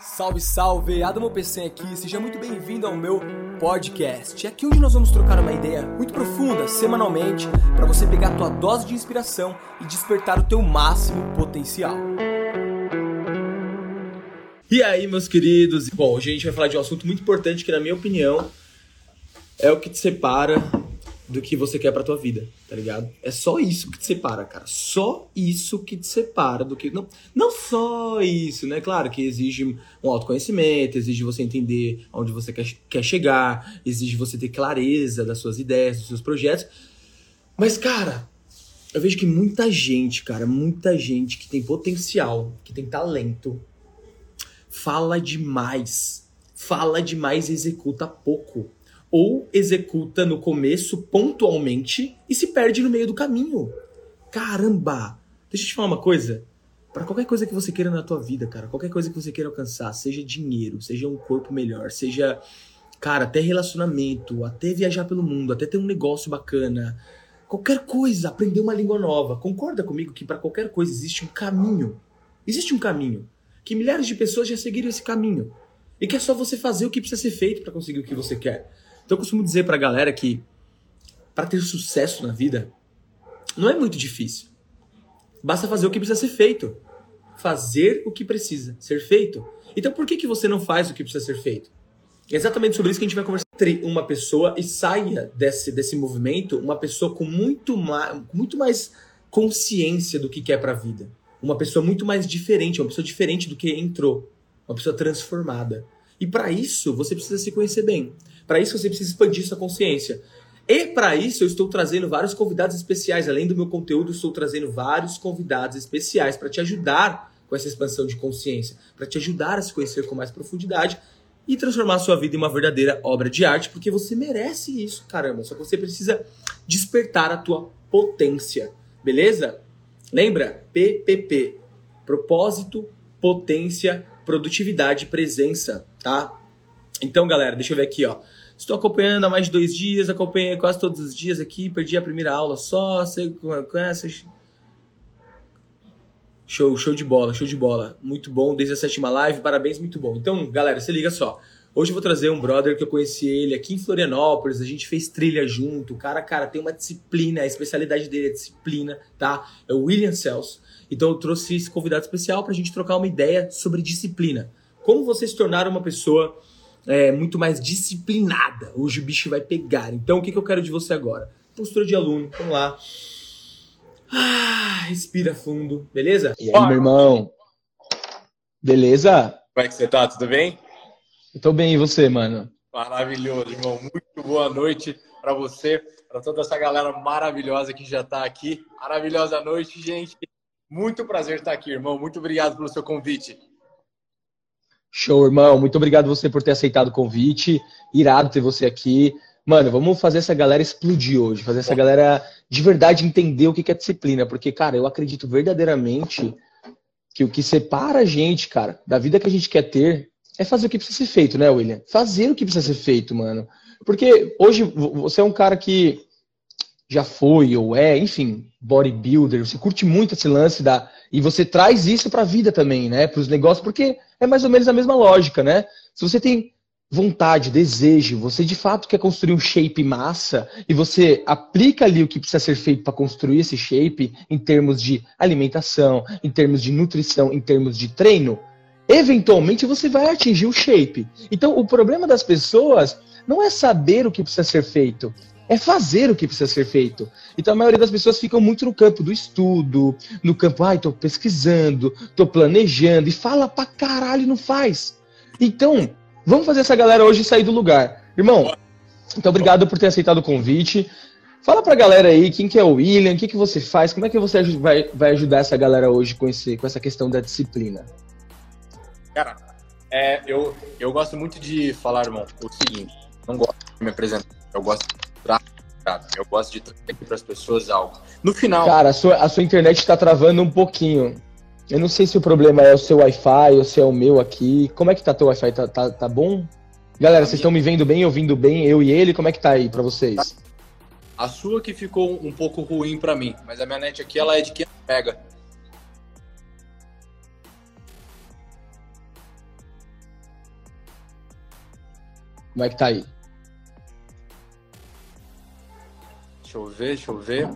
Salve, salve! Adam PC aqui, seja muito bem-vindo ao meu podcast. É aqui onde nós vamos trocar uma ideia muito profunda, semanalmente, para você pegar a tua dose de inspiração e despertar o teu máximo potencial. E aí, meus queridos? Bom, hoje a gente vai falar de um assunto muito importante que, na minha opinião, é o que te separa do que você quer pra tua vida, tá ligado? É só isso que te separa, cara. Só isso que te separa do que... Não só isso, né? Claro que exige um autoconhecimento, exige você entender onde você quer chegar, exige você ter clareza das suas ideias, dos seus projetos. Mas, cara, eu vejo que muita gente que tem potencial, que tem talento, fala demais e executa pouco. Ou executa no começo pontualmente e se perde no meio do caminho. Caramba! Deixa eu te falar uma coisa. Para qualquer coisa que você queira na tua vida, cara, qualquer coisa que você queira alcançar, seja dinheiro, seja um corpo melhor, seja, cara, até relacionamento, até viajar pelo mundo, até ter um negócio bacana, qualquer coisa, aprender uma língua nova. Concorda comigo que para qualquer coisa existe um caminho. Existe um caminho. Que milhares de pessoas já seguiram esse caminho. E que é só você fazer o que precisa ser feito para conseguir o que você quer. Então eu costumo dizer pra galera que pra ter sucesso na vida não é muito difícil. Basta fazer o que precisa ser feito. Fazer o que precisa ser feito. Então por que você não faz o que precisa ser feito? É exatamente sobre isso que a gente vai conversar. Entre uma pessoa e saia desse movimento uma pessoa com muito mais consciência do que quer pra vida. Uma pessoa muito mais diferente, uma pessoa diferente do que entrou. Uma pessoa transformada. E para isso você precisa se conhecer bem. Para isso você precisa expandir sua consciência. E para isso eu estou trazendo vários convidados especiais. Além do meu conteúdo, eu estou trazendo vários convidados especiais para te ajudar com essa expansão de consciência. Para te ajudar a se conhecer com mais profundidade e transformar a sua vida em uma verdadeira obra de arte. Porque você merece isso, caramba. Só que você precisa despertar a tua potência. Beleza? Lembra? PPP. Propósito, potência, produtividade e presença, tá? Então, galera, deixa eu ver aqui, ó. Estou acompanhando há mais de 2 dias, acompanhei quase todos os dias aqui, perdi a primeira aula só, sei com essas... Show de bola. Muito bom, desde a 7ª live, parabéns, muito bom. Então, galera, se liga só. Hoje eu vou trazer um brother que eu conheci ele aqui em Florianópolis, a gente fez trilha junto, o cara tem uma disciplina, a especialidade dele é disciplina, tá? É o William Celso. Então eu trouxe esse convidado especial pra gente trocar uma ideia sobre disciplina. Como você se tornar uma pessoa muito mais disciplinada. Hoje o bicho vai pegar. Então, o que eu quero de você agora? Postura de aluno, vamos lá. Respira fundo, beleza? E aí, meu irmão? Beleza? Como é que você tá? Tudo bem? Eu tô bem, e você, mano? Maravilhoso, irmão. Muito boa noite pra você, pra toda essa galera maravilhosa que já tá aqui. Maravilhosa noite, gente. Muito prazer estar aqui, irmão. Muito obrigado pelo seu convite. Show, irmão. Muito obrigado você por ter aceitado o convite. Irado ter você aqui. Mano, vamos fazer essa galera explodir hoje. Fazer essa galera de verdade entender o que é disciplina. Porque, cara, eu acredito verdadeiramente que o que separa a gente, cara, da vida que a gente quer ter é fazer o que precisa ser feito, né, William? Fazer o que precisa ser feito, mano. Porque hoje você é um cara que já foi ou enfim, bodybuilder. Você curte muito esse lance da... E você traz isso pra vida também, né? Pros negócios, porque é mais ou menos a mesma lógica, né? Se você tem vontade, desejo, você de fato quer construir um shape massa e você aplica ali o que precisa ser feito para construir esse shape em termos de alimentação, em termos de nutrição, em termos de treino, eventualmente você vai atingir o shape. Então, o problema das pessoas não é saber o que precisa ser feito. É fazer o que precisa ser feito. Então a maioria das pessoas ficam muito no campo do estudo, no campo, tô pesquisando, tô planejando, e fala pra caralho e não faz. Então, vamos fazer essa galera hoje sair do lugar. Irmão, então obrigado por ter aceitado o convite. Fala pra galera aí, quem que é o William, o que você faz, como é que você vai ajudar essa galera hoje com essa questão da disciplina? Cara, eu gosto muito de falar, irmão, o seguinte, não gosto de me apresentar, eu gosto de... Eu gosto de trazer para as pessoas algo. No final... Cara, a sua internet está travando um pouquinho. Eu não sei se o problema é o seu Wi-Fi ou se é o meu aqui. Como é que tá teu Wi-Fi? Tá bom? Galera, vocês estão me vendo bem, ouvindo bem, eu e ele? Como é que tá aí para vocês? Tá. A sua que ficou um pouco ruim para mim, mas a minha net aqui ela é de 500 mega. Como é que tá aí? Deixa eu ver.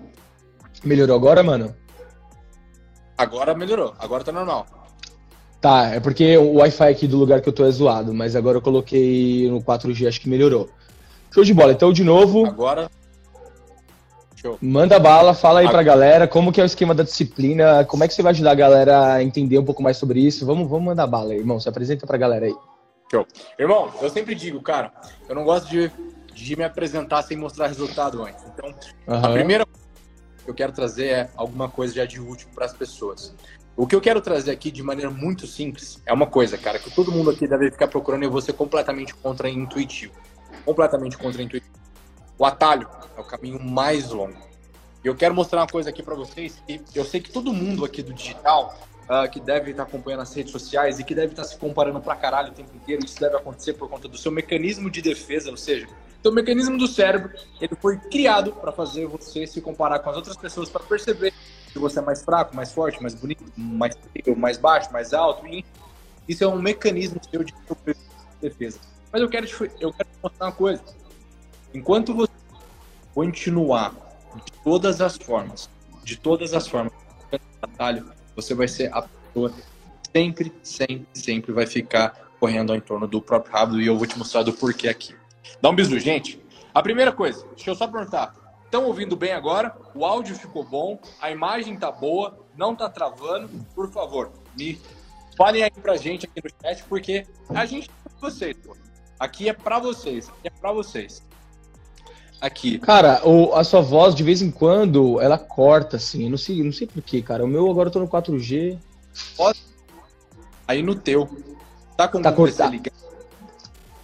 Melhorou agora, mano? Agora melhorou, agora tá normal. Tá, é porque o Wi-Fi aqui do lugar que eu tô é zoado, mas agora eu coloquei no 4G, acho que melhorou. Show de bola, então de novo... Agora... Show. Manda bala, fala aí agora pra galera como que é o esquema da disciplina, como é que você vai ajudar a galera a entender um pouco mais sobre isso. Vamos mandar bala aí, irmão, se apresenta pra galera aí. Show. Irmão, eu sempre digo, cara, eu não gosto de me apresentar sem mostrar resultado antes. Então, a primeira coisa que eu quero trazer é alguma coisa já de útil para as pessoas. O que eu quero trazer aqui de maneira muito simples é uma coisa, cara, que todo mundo aqui deve ficar procurando e eu vou ser completamente contraintuitivo. O atalho é o caminho mais longo. E eu quero mostrar uma coisa aqui para vocês, que eu sei que todo mundo aqui do digital... que deve estar acompanhando as redes sociais e que deve estar se comparando pra caralho o tempo inteiro. Isso deve acontecer por conta do seu mecanismo de defesa, ou seja, seu mecanismo do cérebro, ele foi criado para fazer você se comparar com as outras pessoas, para perceber que você é mais fraco, mais forte, mais bonito, mais feio, mais baixo, mais alto. E isso é um mecanismo seu de defesa. Mas eu quero te mostrar uma coisa. Enquanto você continuar de todas as formas, batalha, você vai ser a pessoa que sempre vai ficar correndo em torno do próprio rabo, e eu vou te mostrar do porquê aqui. Dá um bisu, gente. A primeira coisa, deixa eu só perguntar. Estão ouvindo bem agora? O áudio ficou bom? A imagem tá boa? Não tá travando? Por favor, me falem aí pra gente aqui no chat, porque a gente é pra vocês, pô. Aqui é pra vocês, Aqui. Cara, a sua voz, de vez em quando, ela corta, assim. Eu não sei porquê, cara. O meu agora eu tô no 4G. Aí no teu. Tá com tá cortado.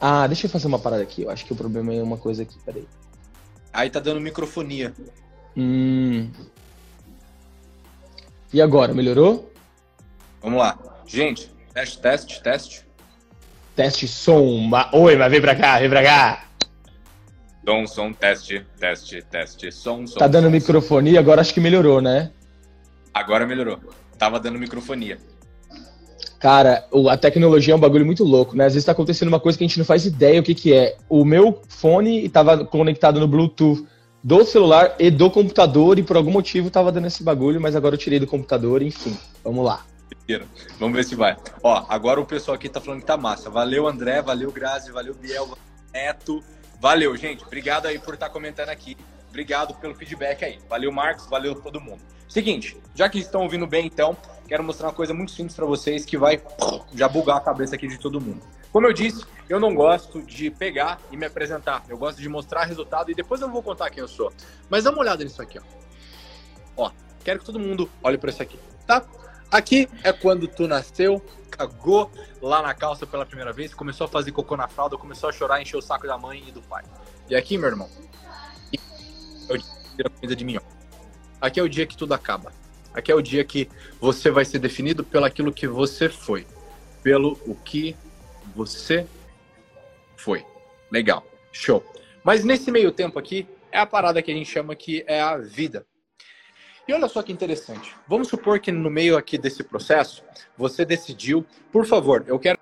Ah, deixa eu fazer uma parada aqui. Eu acho que o problema é uma coisa aqui, peraí. Aí tá dando microfonia. E agora, melhorou? Vamos lá. Gente, teste. Teste som. Oi, mas vem pra cá. Som, teste, som. Tá dando som, microfonia, agora acho que melhorou, né? Agora melhorou. Tava dando microfonia. Cara, a tecnologia é um bagulho muito louco, né? Às vezes tá acontecendo uma coisa que a gente não faz ideia o que é. O meu fone tava conectado no Bluetooth do celular e do computador, e por algum motivo tava dando esse bagulho, mas agora eu tirei do computador, enfim. Vamos lá. Vamos ver se vai. Ó, agora o pessoal aqui tá falando que tá massa. Valeu, André, valeu, Grazi, valeu, Biel, valeu, Neto. Valeu, gente. Obrigado aí por estar comentando aqui. Obrigado pelo feedback aí. Valeu, Marcos. Valeu todo mundo. Seguinte, já que estão ouvindo bem, então, quero mostrar uma coisa muito simples para vocês que vai já bugar a cabeça aqui de todo mundo. Como eu disse, eu não gosto de pegar e me apresentar. Eu gosto de mostrar resultado e depois eu vou contar quem eu sou. Mas dá uma olhada nisso aqui, ó. Ó, quero que todo mundo olhe para isso aqui, tá? Aqui é quando tu nasceu, cagou lá na calça pela primeira vez, começou a fazer cocô na fralda, começou a chorar, encheu o saco da mãe e do pai. E aqui, meu irmão, é o dia que tira a comida de mim, ó. Aqui é o dia que tudo acaba. Aqui é o dia que você vai ser definido pelo aquilo que você foi. Legal. Show. Mas nesse meio tempo aqui, é a parada que a gente chama que é a vida. E olha só que interessante. Vamos supor que no meio aqui desse processo, você decidiu, por favor, eu quero...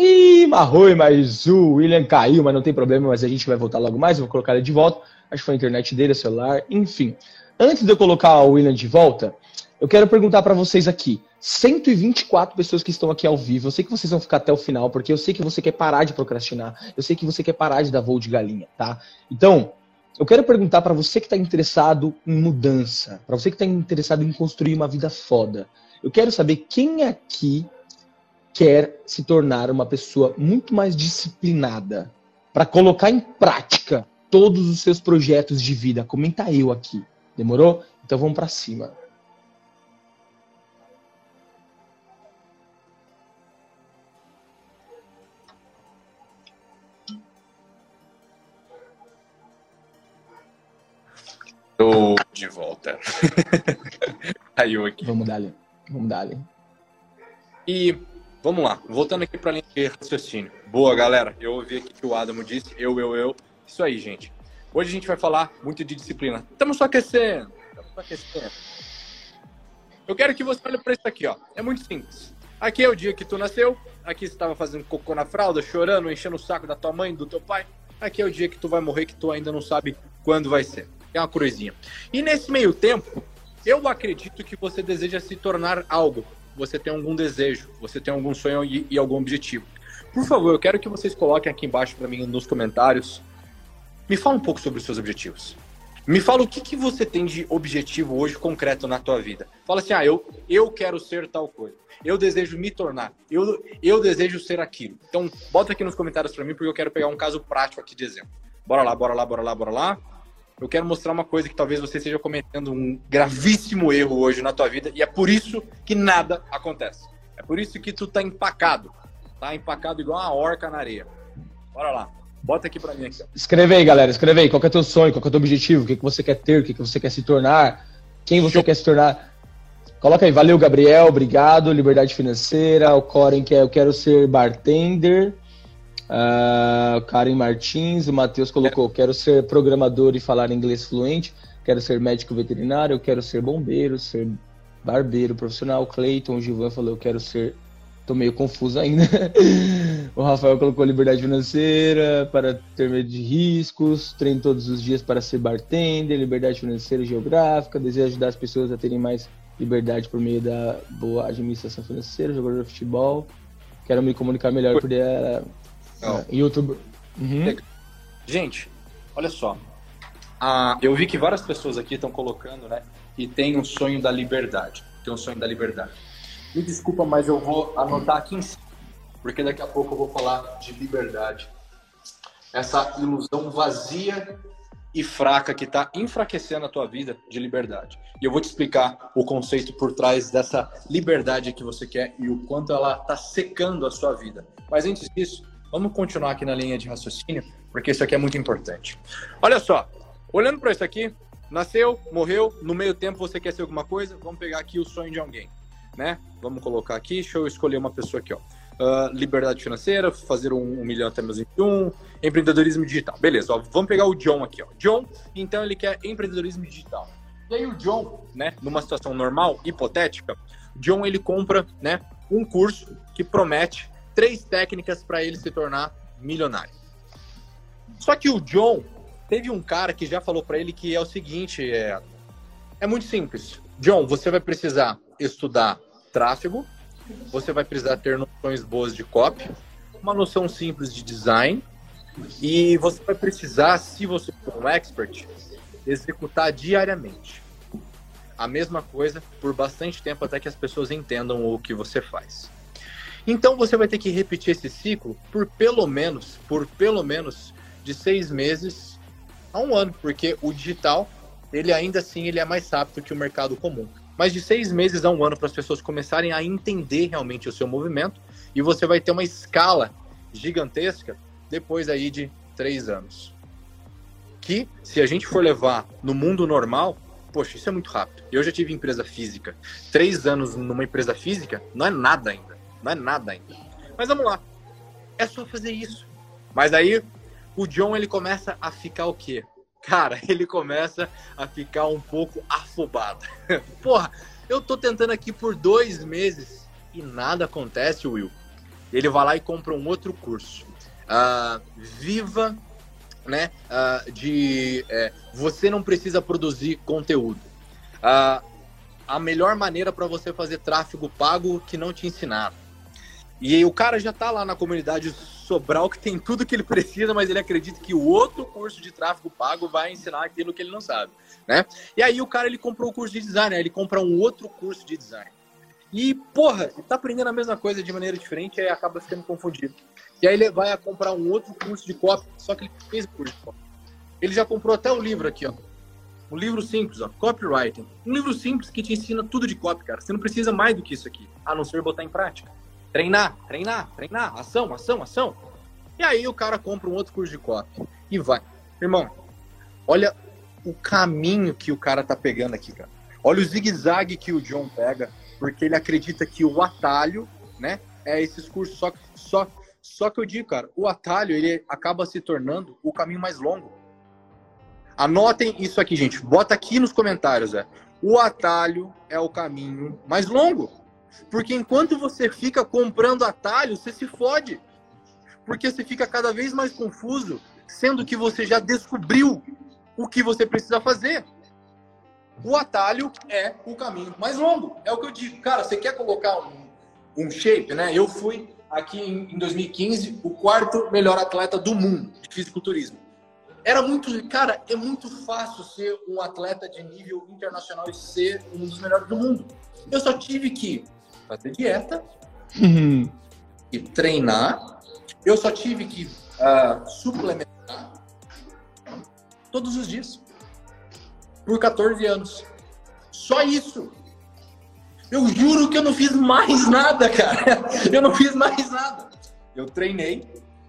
Ih, marroi, mas o William caiu, mas não tem problema, mas a gente vai voltar logo mais, eu vou colocar ele de volta. Acho que foi a internet dele, o celular, enfim. Antes de eu colocar o William de volta, eu quero perguntar para vocês aqui. 124 pessoas que estão aqui ao vivo, eu sei que vocês vão ficar até o final, porque eu sei que você quer parar de procrastinar, eu sei que você quer parar de dar voo de galinha, tá? Então... eu quero perguntar para você que está interessado em mudança, para você que está interessado em construir uma vida foda. Eu quero saber quem aqui quer se tornar uma pessoa muito mais disciplinada para colocar em prática todos os seus projetos de vida. Comenta eu aqui. Demorou? Então vamos para cima. Tô de volta. Caiu aqui. Vamos dar ali. E vamos lá. Voltando aqui para a linha de raciocínio. Boa, galera. Eu ouvi aqui que o Adam disse. Eu. Isso aí, gente. Hoje a gente vai falar muito de disciplina. Estamos só aquecendo. Eu quero que você olhe para isso aqui, ó. É muito simples. Aqui é o dia que tu nasceu, aqui você estava fazendo cocô na fralda, chorando, enchendo o saco da tua mãe, do teu pai. Aqui é o dia que tu vai morrer, que tu ainda não sabe quando vai ser. É uma cruzinha. E nesse meio tempo, eu acredito que você deseja se tornar algo. Você tem algum desejo, você tem algum sonho e algum objetivo. Por favor, eu quero que vocês coloquem aqui embaixo para mim nos comentários. Me fala um pouco sobre os seus objetivos. Me fala o que você tem de objetivo hoje concreto na tua vida. Fala assim, ah, eu quero ser tal coisa. Eu desejo me tornar. Eu desejo ser aquilo. Então, bota aqui nos comentários para mim, porque eu quero pegar um caso prático aqui de exemplo. Bora lá, bora lá, bora lá, bora lá. Eu quero mostrar uma coisa que talvez você esteja cometendo um gravíssimo erro hoje na tua vida. E é por isso que nada acontece. É por isso que tu tá empacado. Tá empacado igual uma orca na areia. Bora lá. Bota aqui pra mim. Aqui. Escreve aí, galera. Escreve aí. Qual que é o teu sonho? Qual que é o teu objetivo? O que você quer ter? O que você quer se tornar? Quem você quer se tornar? Coloca aí. Valeu, Gabriel. Obrigado. Liberdade financeira. O Coren quer. Eu quero ser bartender. O Karen Martins. O Matheus colocou. Eu quero ser programador e falar inglês fluente. Quero ser médico veterinário. Eu quero ser bombeiro. Ser barbeiro profissional. Cleiton. O Givan falou. Eu quero ser... Tô meio confuso ainda. O Rafael colocou liberdade financeira para ter medo de riscos, treino todos os dias para ser bartender, liberdade financeira e geográfica, desejo ajudar as pessoas a terem mais liberdade por meio da boa administração financeira, jogador de futebol, quero me comunicar melhor por YouTube. Uhum. Gente, olha só, eu vi que várias pessoas aqui estão colocando, né, que tem um sonho da liberdade, tem um sonho da liberdade. Me desculpa, mas eu vou anotar aqui em cima, porque daqui a pouco eu vou falar de liberdade. Essa ilusão vazia e fraca que está enfraquecendo a tua vida de liberdade. E eu vou te explicar o conceito por trás dessa liberdade que você quer e o quanto ela está secando a sua vida. Mas antes disso, vamos continuar aqui na linha de raciocínio, porque isso aqui é muito importante. Olha só, olhando para isso aqui, nasceu, morreu, no meio tempo você quer ser alguma coisa, vamos pegar aqui o sonho de alguém. Né? Vamos colocar aqui, deixa eu escolher uma pessoa aqui, ó. Liberdade financeira, fazer 1 milhão até meus 21, empreendedorismo digital. Beleza, ó, vamos pegar o John aqui, ó. John, então ele quer empreendedorismo digital. E aí o John, né, numa situação normal, hipotética, John ele compra, né, um curso que promete 3 técnicas para ele se tornar milionário. Só que o John teve um cara que já falou para ele que é o seguinte, é muito simples. John, você vai precisar estudar tráfego, você vai precisar ter noções boas de copy, uma noção simples de design, e você vai precisar, se você for um expert, executar diariamente a mesma coisa por bastante tempo até que as pessoas entendam o que você faz. Então você vai ter que repetir esse ciclo por pelo menos de 6 meses a 1 ano, porque o digital, ele ainda assim, ele é mais rápido que o mercado comum. Mas de 6 meses a 1 ano para as pessoas começarem a entender realmente o seu movimento, e você vai ter uma escala gigantesca depois aí de 3 anos. Que, se a gente for levar no mundo normal, poxa, isso é muito rápido. Eu já tive empresa física. 3 anos numa empresa física não é nada ainda. Não é nada ainda. Mas vamos lá. É só fazer isso. Mas aí o John, ele começa a ficar o quê? Cara, ele começa a ficar um pouco afobado. Porra, eu tô tentando aqui por 2 meses e nada acontece, Will. Ele vai lá e compra um outro curso. Viva, né? Você não precisa produzir conteúdo. A melhor maneira para você fazer tráfego pago que não te ensinaram. E aí o cara já tá lá na comunidade Sobral, que tem tudo que ele precisa, mas ele acredita que o outro curso de tráfego pago vai ensinar aquilo que ele não sabe, né? E aí o cara, ele comprou o curso de design, né? Ele compra um outro curso de design. E, porra, ele tá aprendendo a mesma coisa de maneira diferente, aí acaba ficando confundido. E aí ele vai comprar um outro curso de copy, só que ele fez o curso de copy. Ele já comprou até o livro aqui, ó. Um livro simples, ó, copywriting. Um livro simples que te ensina tudo de copy, cara. Você não precisa mais do que isso aqui, a não ser botar em prática. Treinar, treinar, treinar, ação, ação, ação. E aí o cara compra um outro curso de copy e vai. Irmão, olha o caminho que o cara tá pegando aqui, cara. Olha o zigue-zague que o John pega, porque ele acredita que o atalho, né, é esses cursos. Só que eu digo, cara, o atalho, ele acaba se tornando o caminho mais longo. Anotem isso aqui, gente. Bota aqui nos comentários, O atalho é o caminho mais longo. Porque enquanto você fica comprando atalho, você se fode. Porque você fica cada vez mais confuso, sendo que você já descobriu o que você precisa fazer. O atalho é o caminho mais longo. É o que eu digo. Cara, você quer colocar um shape, né? Eu fui aqui em 2015 o 4º melhor atleta do mundo de fisiculturismo. Era muito... Cara, é muito fácil ser um atleta de nível internacional e ser um dos melhores do mundo. Eu só tive que fazer dieta e treinar. Eu só tive que suplementar todos os dias. Por 14 anos. Só isso. Eu juro que eu não fiz mais nada, cara. Eu não fiz mais nada. Eu treinei,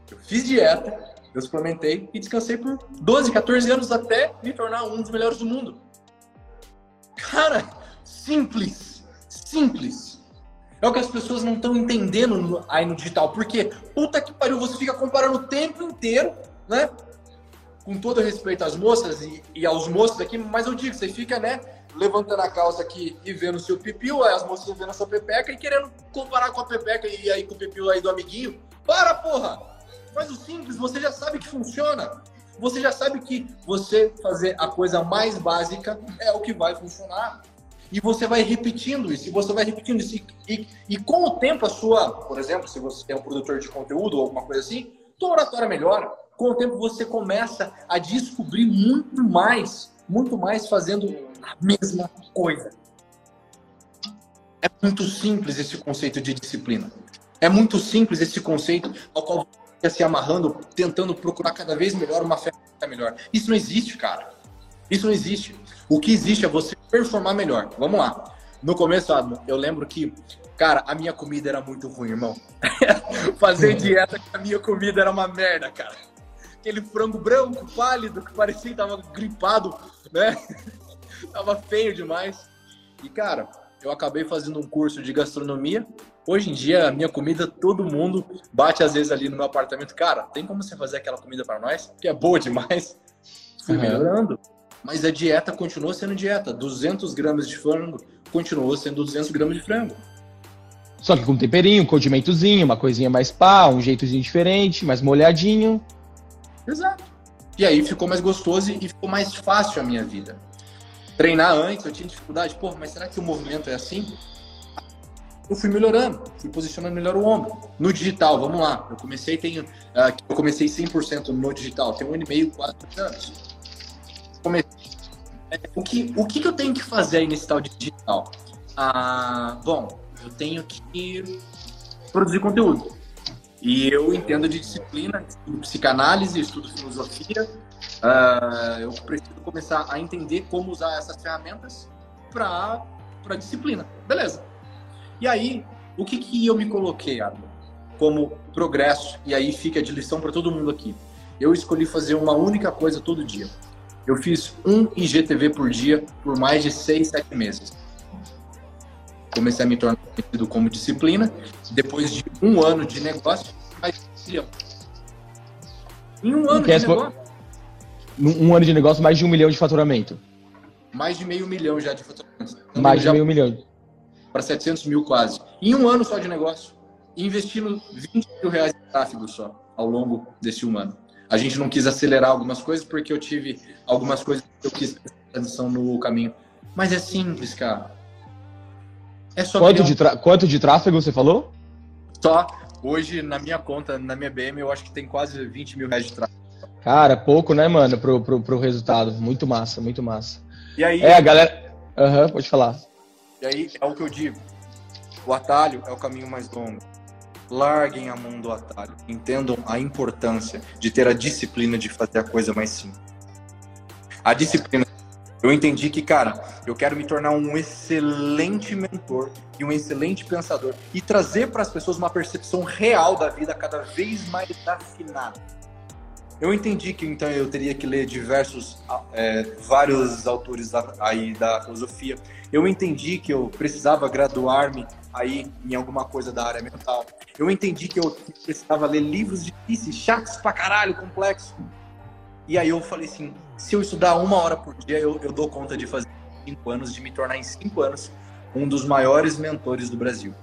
eu fiz dieta, eu suplementei e descansei por 12, 14 anos até me tornar um dos melhores do mundo. Cara, simples. Simples. É o que as pessoas não estão entendendo aí no digital. Porque, puta que pariu, você fica comparando o tempo inteiro, né? Com todo respeito às moças e aos moços aqui, mas eu digo, você fica, né, levantando a calça aqui e vendo seu pipiu, aí as moças vendo a sua pepeca e querendo comparar com a pepeca e aí com o pipiu aí do amiguinho. Para, porra! Faz o simples, você já sabe que funciona. Você já sabe que você fazer a coisa mais básica é o que vai funcionar. E você vai repetindo isso, e você vai repetindo isso. E com o tempo a sua, por exemplo, se você é um produtor de conteúdo ou alguma coisa assim, tua oratória melhora. Com o tempo você começa a descobrir muito mais fazendo a mesma coisa. É muito simples esse conceito de disciplina. É muito simples esse conceito ao qual você fica se amarrando, tentando procurar cada vez melhor uma ferramenta melhor. Isso não existe, cara. Isso não existe. O que existe é você performar melhor. Vamos lá. No começo, Adam, eu lembro que, cara, a minha comida era muito ruim, irmão. Fazer dieta com a minha comida era uma merda, cara. Aquele frango branco, pálido, que parecia que tava gripado, né? Tava feio demais. E, cara, eu acabei fazendo um curso de gastronomia. Hoje em dia, a minha comida, todo mundo bate às vezes ali no meu apartamento. Cara, tem como você fazer aquela comida para nós? Que é boa demais. Fui melhorando. Mas a dieta continuou sendo dieta. 200 gramas de frango continuou sendo 200 gramas de frango. Só que com temperinho, um condimentozinho, uma coisinha mais pá, um jeitozinho diferente, mais molhadinho. Exato. E aí ficou mais gostoso e ficou mais fácil a minha vida. Treinar antes, eu tinha dificuldade. Pô, mas será que o movimento é assim? Eu fui melhorando, fui posicionando melhor o ombro. No digital, vamos lá. Eu comecei 100% no digital. Tem 1 ano e meio, 4 anos. O que eu tenho que fazer aí nesse tal de digital? Bom, eu tenho que produzir conteúdo. E eu entendo de disciplina, estudo psicanálise, estudo filosofia. Eu preciso começar a entender como usar essas ferramentas para disciplina. Beleza. E aí, o que eu me coloquei, Adam, como progresso? E aí fica de lição para todo mundo aqui. Eu escolhi fazer uma única coisa todo dia. Eu fiz 1 IGTV por dia por mais de 6, 7 meses. Comecei a me tornar conhecido como disciplina. Depois de 1 ano de negócio, mais de 1 milhão. Em 1 ano de negócio? 1 ano de negócio, mais de 1 milhão de faturamento. Mais de meio milhão já de faturamento. Então, mais de 500 mil. Para 700 mil quase. Em 1 ano só de negócio. Investindo 20 mil reais em tráfego só, ao longo desse 1 ano. A gente não quis acelerar algumas coisas, porque eu tive algumas coisas que eu quis transição no caminho. Mas é simples, cara. É só quanto de tráfego você falou? Só. Hoje, na minha conta, na minha BM, eu acho que tem quase 20 mil reais de tráfego. Cara, pouco, né, mano, pro resultado. Muito massa, muito massa. E aí... É, a galera... pode falar. E aí, é o que eu digo. O atalho é o caminho mais longo. Larguem a mão do atalho. Entendam a importância de ter a disciplina de fazer a coisa mais simples. A disciplina... Eu entendi que, cara, eu quero me tornar um excelente mentor e um excelente pensador e trazer para as pessoas uma percepção real da vida cada vez mais afinada. Eu entendi que, então, eu teria que ler vários autores aí da filosofia. Eu entendi que eu precisava graduar-me aí em alguma coisa da área mental. Eu entendi que eu precisava ler livros difíceis, chatos pra caralho, complexos. E aí eu falei assim, se eu estudar 1 hora por dia, eu dou conta de fazer 5 anos, de me tornar em 5 anos um dos maiores mentores do Brasil.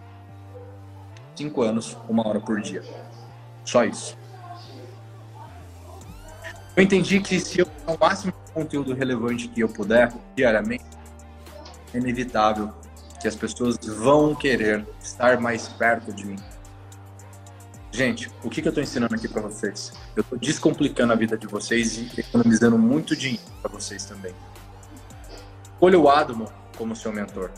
5 anos, 1 hora por dia. Só isso. Eu entendi que se eu fizer o máximo de conteúdo relevante que eu puder, diariamente, é inevitável que as pessoas vão querer estar mais perto de mim. Gente, o que eu estou ensinando aqui para vocês? Eu estou descomplicando a vida de vocês e economizando muito dinheiro para vocês também. Escolha o Adamo como seu mentor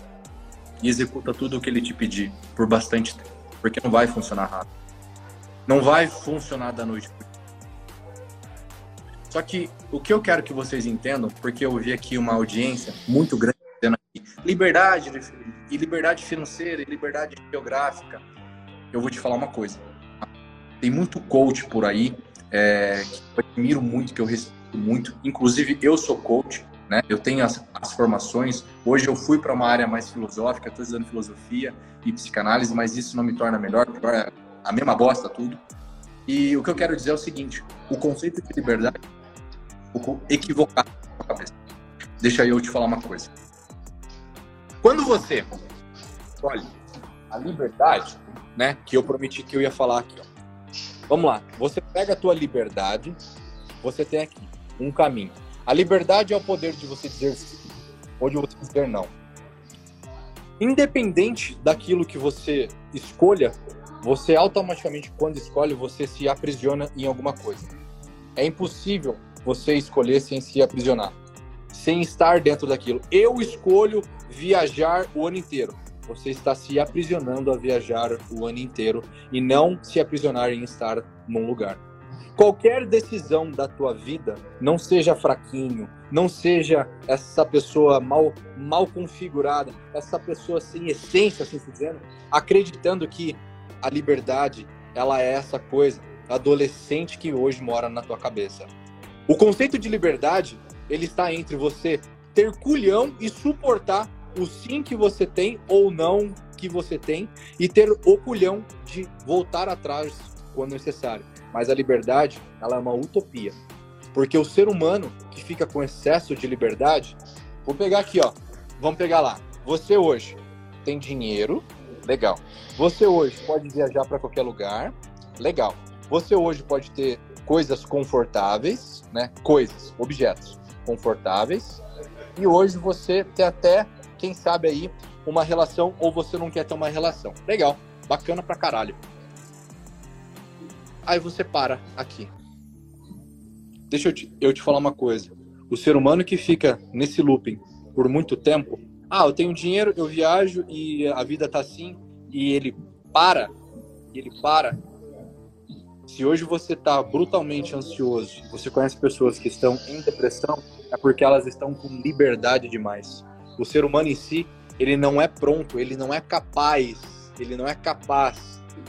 e executa tudo o que ele te pedir por bastante tempo, porque não vai funcionar rápido. Não vai funcionar da noite para o dia. Só que o que eu quero que vocês entendam, porque eu vi aqui uma audiência muito grande dizendo aqui, liberdade, e liberdade financeira, e liberdade geográfica. Eu vou te falar uma coisa. Tem muito coach por aí, que eu admiro muito, que eu respeito muito. Inclusive, eu sou coach, né? Eu tenho as formações. Hoje eu fui para uma área mais filosófica, estou estudando filosofia e psicanálise, mas isso não me torna melhor, é a mesma bosta tudo. E o que eu quero dizer é o seguinte, o conceito de liberdade é um pouco equivocado na sua cabeça. Deixa eu te falar uma coisa. Quando você olha a liberdade, né, que eu prometi que eu ia falar aqui, ó. Vamos lá, você pega a tua liberdade, você tem aqui um caminho. A liberdade é o poder de você dizer sim ou de você dizer não. Independente daquilo que você escolha, você automaticamente, quando escolhe, você se aprisiona em alguma coisa. É impossível você escolher sem se aprisionar, sem estar dentro daquilo. Eu escolho viajar o ano inteiro. Você está se aprisionando a viajar o ano inteiro e não se aprisionar em estar num lugar. Qualquer decisão da tua vida, não seja fraquinho, não seja essa pessoa mal configurada, essa pessoa sem essência, assim se dizendo, acreditando que a liberdade, ela é essa coisa adolescente que hoje mora na tua cabeça. O conceito de liberdade, ele está entre você ter culhão e suportar o sim que você tem ou não que você tem e ter o culhão de voltar atrás quando necessário. Mas a liberdade, ela é uma utopia. Porque o ser humano que fica com excesso de liberdade, vou pegar aqui, ó. Vamos pegar lá. Você hoje tem dinheiro, legal. Você hoje pode viajar para qualquer lugar, legal. Você hoje pode ter coisas confortáveis, né? Coisas, objetos confortáveis. E hoje você tem até, quem sabe aí, uma relação, ou você não quer ter uma relação. Legal, bacana pra caralho. Aí você para aqui. Deixa eu te falar uma coisa. O ser humano que fica nesse looping por muito tempo, eu tenho dinheiro, eu viajo e a vida tá assim, e ele para. Se hoje você tá brutalmente ansioso, você conhece pessoas que estão em depressão, é porque elas estão com liberdade demais. O ser humano em si, ele não é pronto, ele não é capaz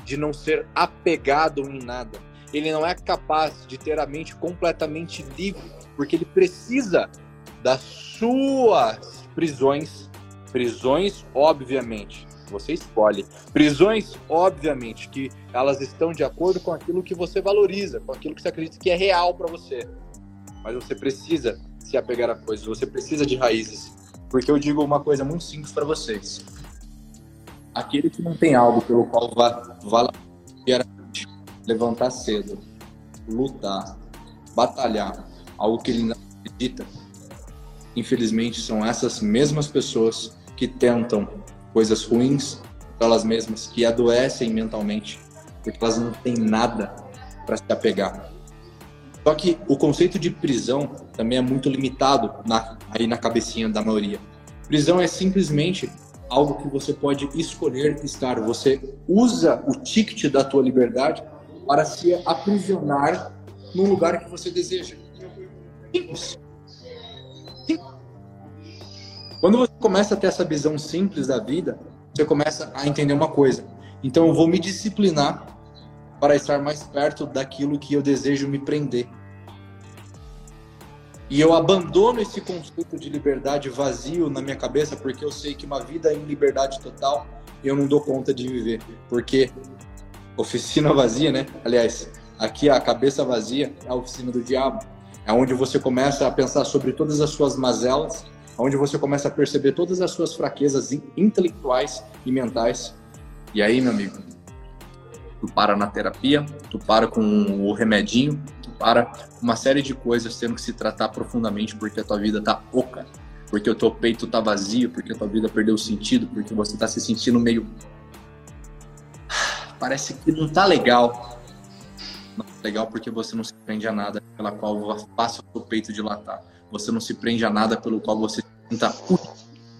de não ser apegado em nada. Ele não é capaz de ter a mente completamente livre, porque ele precisa das suas prisões. Prisões, obviamente, você escolhe. Prisões, obviamente, que elas estão de acordo com aquilo que você valoriza, com aquilo que você acredita que é real para você. Mas você precisa se apegar a coisas, você precisa de raízes. Porque eu digo uma coisa muito simples para vocês. Aquele que não tem algo pelo qual vá lá, levantar cedo, lutar, batalhar, algo que ele não acredita, infelizmente são essas mesmas pessoas que tentam coisas ruins para elas mesmas, que adoecem mentalmente, porque elas não têm nada para se apegar. Só que o conceito de prisão também é muito limitado aí na cabecinha da maioria. Prisão é simplesmente algo que você pode escolher estar. Você usa o ticket da tua liberdade para se aprisionar num lugar que você deseja. Simples. Simples. Quando você começa a ter essa visão simples da vida, você começa a entender uma coisa. Então eu vou me disciplinar para estar mais perto daquilo que eu desejo me prender. E eu abandono esse conceito de liberdade vazio na minha cabeça, porque eu sei que uma vida em liberdade total, eu não dou conta de viver. Porque oficina vazia, né? Aliás, aqui a cabeça vazia é a oficina do diabo. É onde você começa a pensar sobre todas as suas mazelas, onde você começa a perceber todas as suas fraquezas intelectuais e mentais. E aí, meu amigo, tu para na terapia, tu para com o remedinho, tu para uma série de coisas tendo que se tratar profundamente porque a tua vida tá oca, porque o teu peito tá vazio, porque a tua vida perdeu o sentido, porque você tá se sentindo meio... Parece que não tá legal. Não tá legal porque você não se prende a nada pela qual faça o teu peito dilatar. Você não se prende a nada pelo qual você tenta...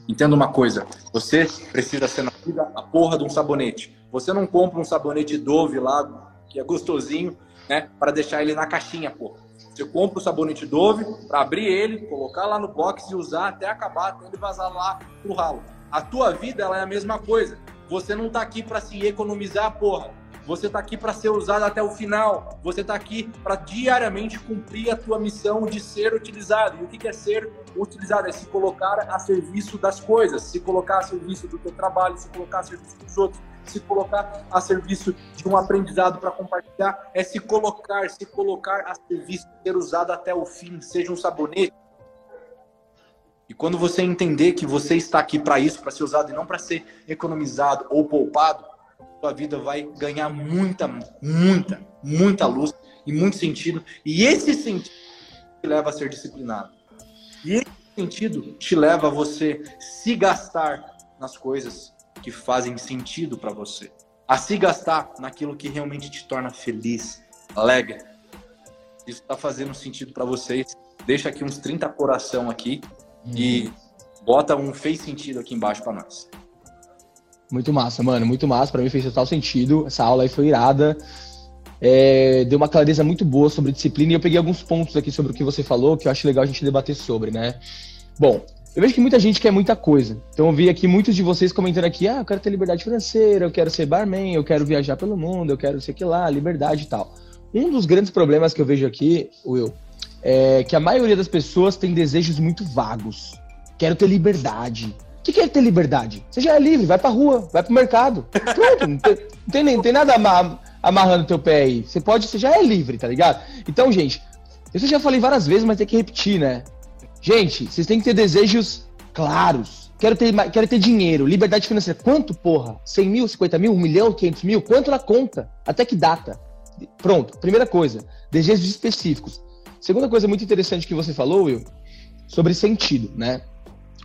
Entenda uma coisa, você precisa ser na vida a porra de um sabonete. Você não compra um sabonete Dove lá, que é gostosinho, né, para deixar ele na caixinha, porra. Você compra o sabonete Dove para abrir ele, colocar lá no box e usar até acabar, até ele vazar lá pro ralo. A tua vida, ela é a mesma coisa. Você não tá aqui para se economizar, porra. Você tá aqui para ser usado até o final. Você tá aqui para diariamente cumprir a tua missão de ser utilizado. E o que é ser utilizado? É se colocar a serviço das coisas, se colocar a serviço do teu trabalho, se colocar a serviço dos outros, se colocar a serviço de um aprendizado para compartilhar. É se colocar a serviço, ser usado até o fim, seja um sabonete. E quando você entender que você está aqui para isso, para ser usado e não para ser economizado ou poupado, sua vida vai ganhar muita, muita, muita luz e muito sentido. E esse sentido te leva a ser disciplinado. E esse sentido te leva a você se gastar nas coisas que fazem sentido para você. A se gastar naquilo que realmente te torna feliz, alegre. Isso está fazendo sentido para vocês. Deixa aqui uns 30 coração aqui e bota um fez sentido aqui embaixo para nós. Muito massa, mano, muito massa. Pra mim fez total sentido. Essa aula aí foi irada. Deu uma clareza muito boa sobre disciplina. E eu peguei alguns pontos aqui sobre o que você falou, que eu acho legal a gente debater sobre, né? Bom, eu vejo que muita gente quer muita coisa. Então eu vi aqui muitos de vocês comentando aqui, eu quero ter liberdade financeira, eu quero ser barman, eu quero viajar pelo mundo, eu quero sei que lá, liberdade e tal. Um dos grandes problemas que eu vejo aqui, Will, é que a maioria das pessoas tem desejos muito vagos. Quero ter liberdade. O que é ter liberdade? Você já é livre, vai pra rua, vai pro mercado. Pronto, não tem nada amarrando teu pé aí. Você já é livre, tá ligado? Então, gente, eu já falei várias vezes, mas tem que repetir, né? Gente, vocês têm que ter desejos claros. Quero ter dinheiro, liberdade financeira. Quanto, porra? 100 mil, 50 mil, 1 milhão, 500 mil? Quanto na conta? Até que data? Pronto, primeira coisa, desejos específicos. Segunda coisa muito interessante que você falou, Will, sobre sentido, né?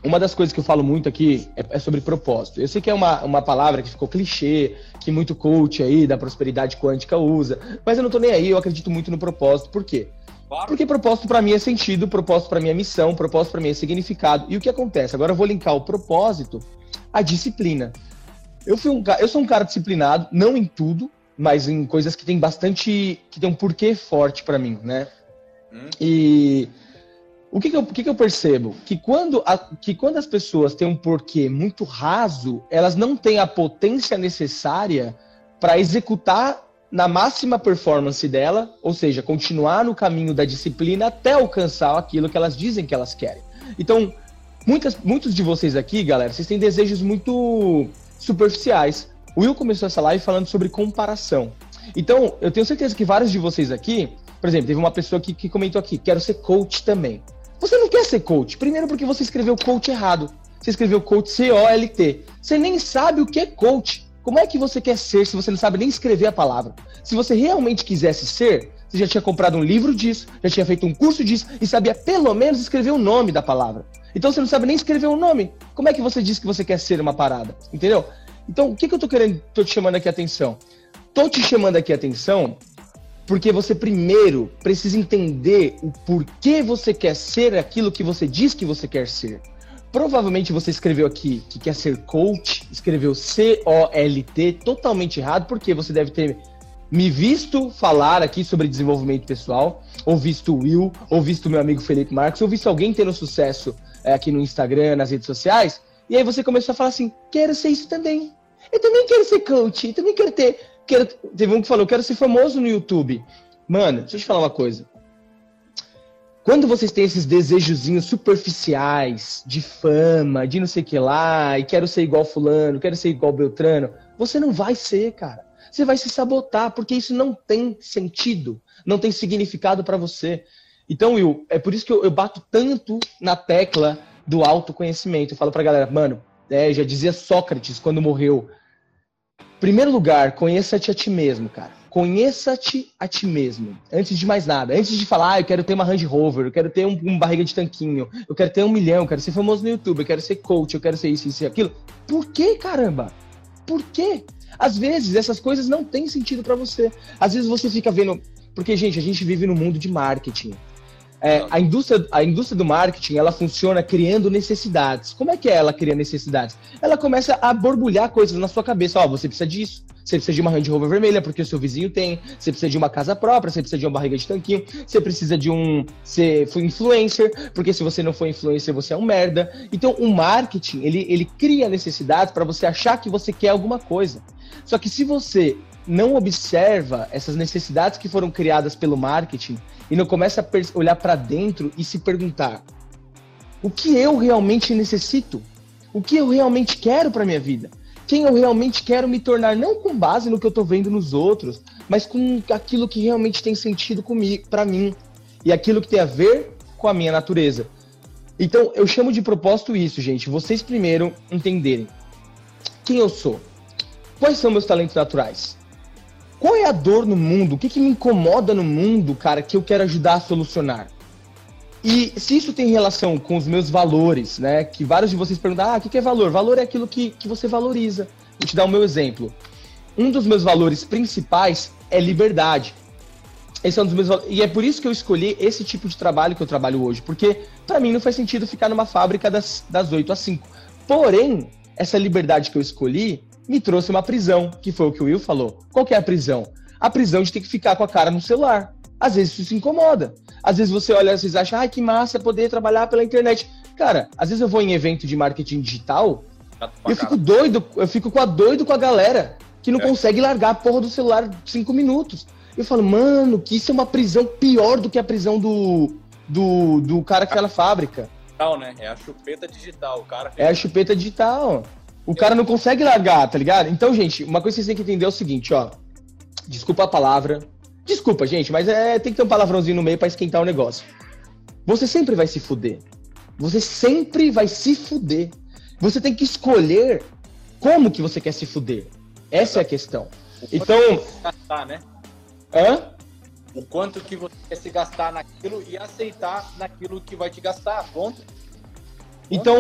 Uma das coisas que eu falo muito aqui é sobre propósito. Eu sei que é uma palavra que ficou clichê, que muito coach aí da prosperidade quântica usa, mas eu não tô nem aí, eu acredito muito no propósito. Por quê? Porque propósito pra mim é sentido, propósito pra mim é missão, propósito pra mim é significado. E o que acontece? Agora eu vou linkar o propósito à disciplina. Eu sou um cara disciplinado, não em tudo, mas em coisas que tem bastante... que tem um porquê forte pra mim, né? E... O que eu percebo? Que quando as pessoas têm um porquê muito raso, elas não têm a potência necessária para executar na máxima performance dela, ou seja, continuar no caminho da disciplina até alcançar aquilo que elas dizem que elas querem. Então, muitos de vocês aqui, galera, vocês têm desejos muito superficiais. O Will começou essa live falando sobre comparação. Então, eu tenho certeza que vários de vocês aqui, por exemplo, teve uma pessoa que comentou aqui, quero ser coach também. Você não quer ser coach. Primeiro porque você escreveu coach errado. Você escreveu coach C-O-L-T. Você nem sabe o que é coach. Como é que você quer ser se você não sabe nem escrever a palavra? Se você realmente quisesse ser, você já tinha comprado um livro disso, já tinha feito um curso disso e sabia pelo menos escrever o nome da palavra. Então você não sabe nem escrever o nome. Como é que você diz que você quer ser uma parada? Entendeu? Então, o que eu tô te chamando aqui a atenção? Tô te chamando aqui a atenção porque você primeiro precisa entender o porquê você quer ser aquilo que você diz que você quer ser. Provavelmente você escreveu aqui que quer ser coach, escreveu C-O-L-T, totalmente errado, porque você deve ter me visto falar aqui sobre desenvolvimento pessoal, ou visto o Will, ou visto o meu amigo Felipe Marques, ou visto alguém tendo sucesso aqui no Instagram, nas redes sociais, e aí você começou a falar assim, quero ser isso também, eu também quero ser coach, eu também quero ter... Teve um que falou, quero ser famoso no YouTube. Mano, deixa eu te falar uma coisa. Quando vocês têm esses desejozinhos superficiais, de fama, de não sei o que lá, e quero ser igual fulano, quero ser igual Beltrano, você não vai ser, cara. Você vai se sabotar, porque isso não tem sentido, não tem significado pra você. Então, Will, é por isso que eu bato tanto na tecla do autoconhecimento. Eu falo pra galera, mano, já dizia Sócrates quando morreu. Primeiro lugar, conheça-te a ti mesmo, cara. Conheça-te a ti mesmo. Antes de mais nada. Antes de falar, eu quero ter uma Range Rover, eu quero ter um barriga de tanquinho, eu quero ter 1 milhão, eu quero ser famoso no YouTube, eu quero ser coach, eu quero ser isso e aquilo. Por que, caramba? Por quê? Às vezes, essas coisas não têm sentido pra você. Às vezes você fica vendo... Porque, gente, a gente vive no mundo de marketing. A indústria do marketing, ela funciona criando necessidades. Como é que ela cria necessidades? Ela começa a borbulhar coisas na sua cabeça. Ó, você precisa disso. Você precisa de uma Range Rover vermelha, porque o seu vizinho tem. Você precisa de uma casa própria, você precisa de uma barriga de tanquinho. Você precisa de Você foi influencer, porque se você não for influencer, você é um merda. Então, o marketing, ele cria necessidades para você achar que você quer alguma coisa. Só que se você não observa essas necessidades que foram criadas pelo marketing e não começa a olhar para dentro e se perguntar: o que eu realmente necessito? O que eu realmente quero para minha vida? Quem eu realmente quero me tornar, não com base no que eu tô vendo nos outros, mas com aquilo que realmente tem sentido comigo, para mim, e aquilo que tem a ver com a minha natureza. Então, eu chamo de propósito isso, gente. Vocês primeiro entenderem quem eu sou, quais são meus talentos naturais, qual é a dor no mundo, o que me incomoda no mundo, cara, que eu quero ajudar a solucionar. E se isso tem relação com os meus valores, né? Que vários de vocês perguntam, o que é valor? Valor é aquilo que você valoriza. Vou te dar o meu exemplo. Um dos meus valores principais é liberdade. Esse é um dos meus valores. E é por isso que eu escolhi esse tipo de trabalho que eu trabalho hoje. Porque pra mim não faz sentido ficar numa fábrica das 8 às 5. Porém, essa liberdade que eu escolhi me trouxe uma prisão, que foi o que o Will falou. Qual que é a prisão? A prisão de ter que ficar com a cara no celular. Às vezes isso incomoda. Às vezes você olha e acha, que massa poder trabalhar pela internet. Cara, às vezes eu vou em evento de marketing digital, eu fico doido com a galera que não consegue largar a porra do celular 5 minutos. Eu falo, mano, que isso é uma prisão pior do que a prisão do cara que tá na fábrica. Né? É a chupeta digital. O cara fez... É a chupeta digital. O cara não consegue largar, tá ligado? Então, gente, uma coisa que vocês têm que entender é o seguinte, ó. Desculpa a palavra. Desculpa, gente, mas tem que ter um palavrãozinho no meio pra esquentar o negócio. Você sempre vai se fuder. Você sempre vai se fuder. Você tem que escolher como que você quer se fuder. Essa é a questão. Então... O quanto que você quer se gastar naquilo e aceitar naquilo que vai te gastar. Ponto. Então,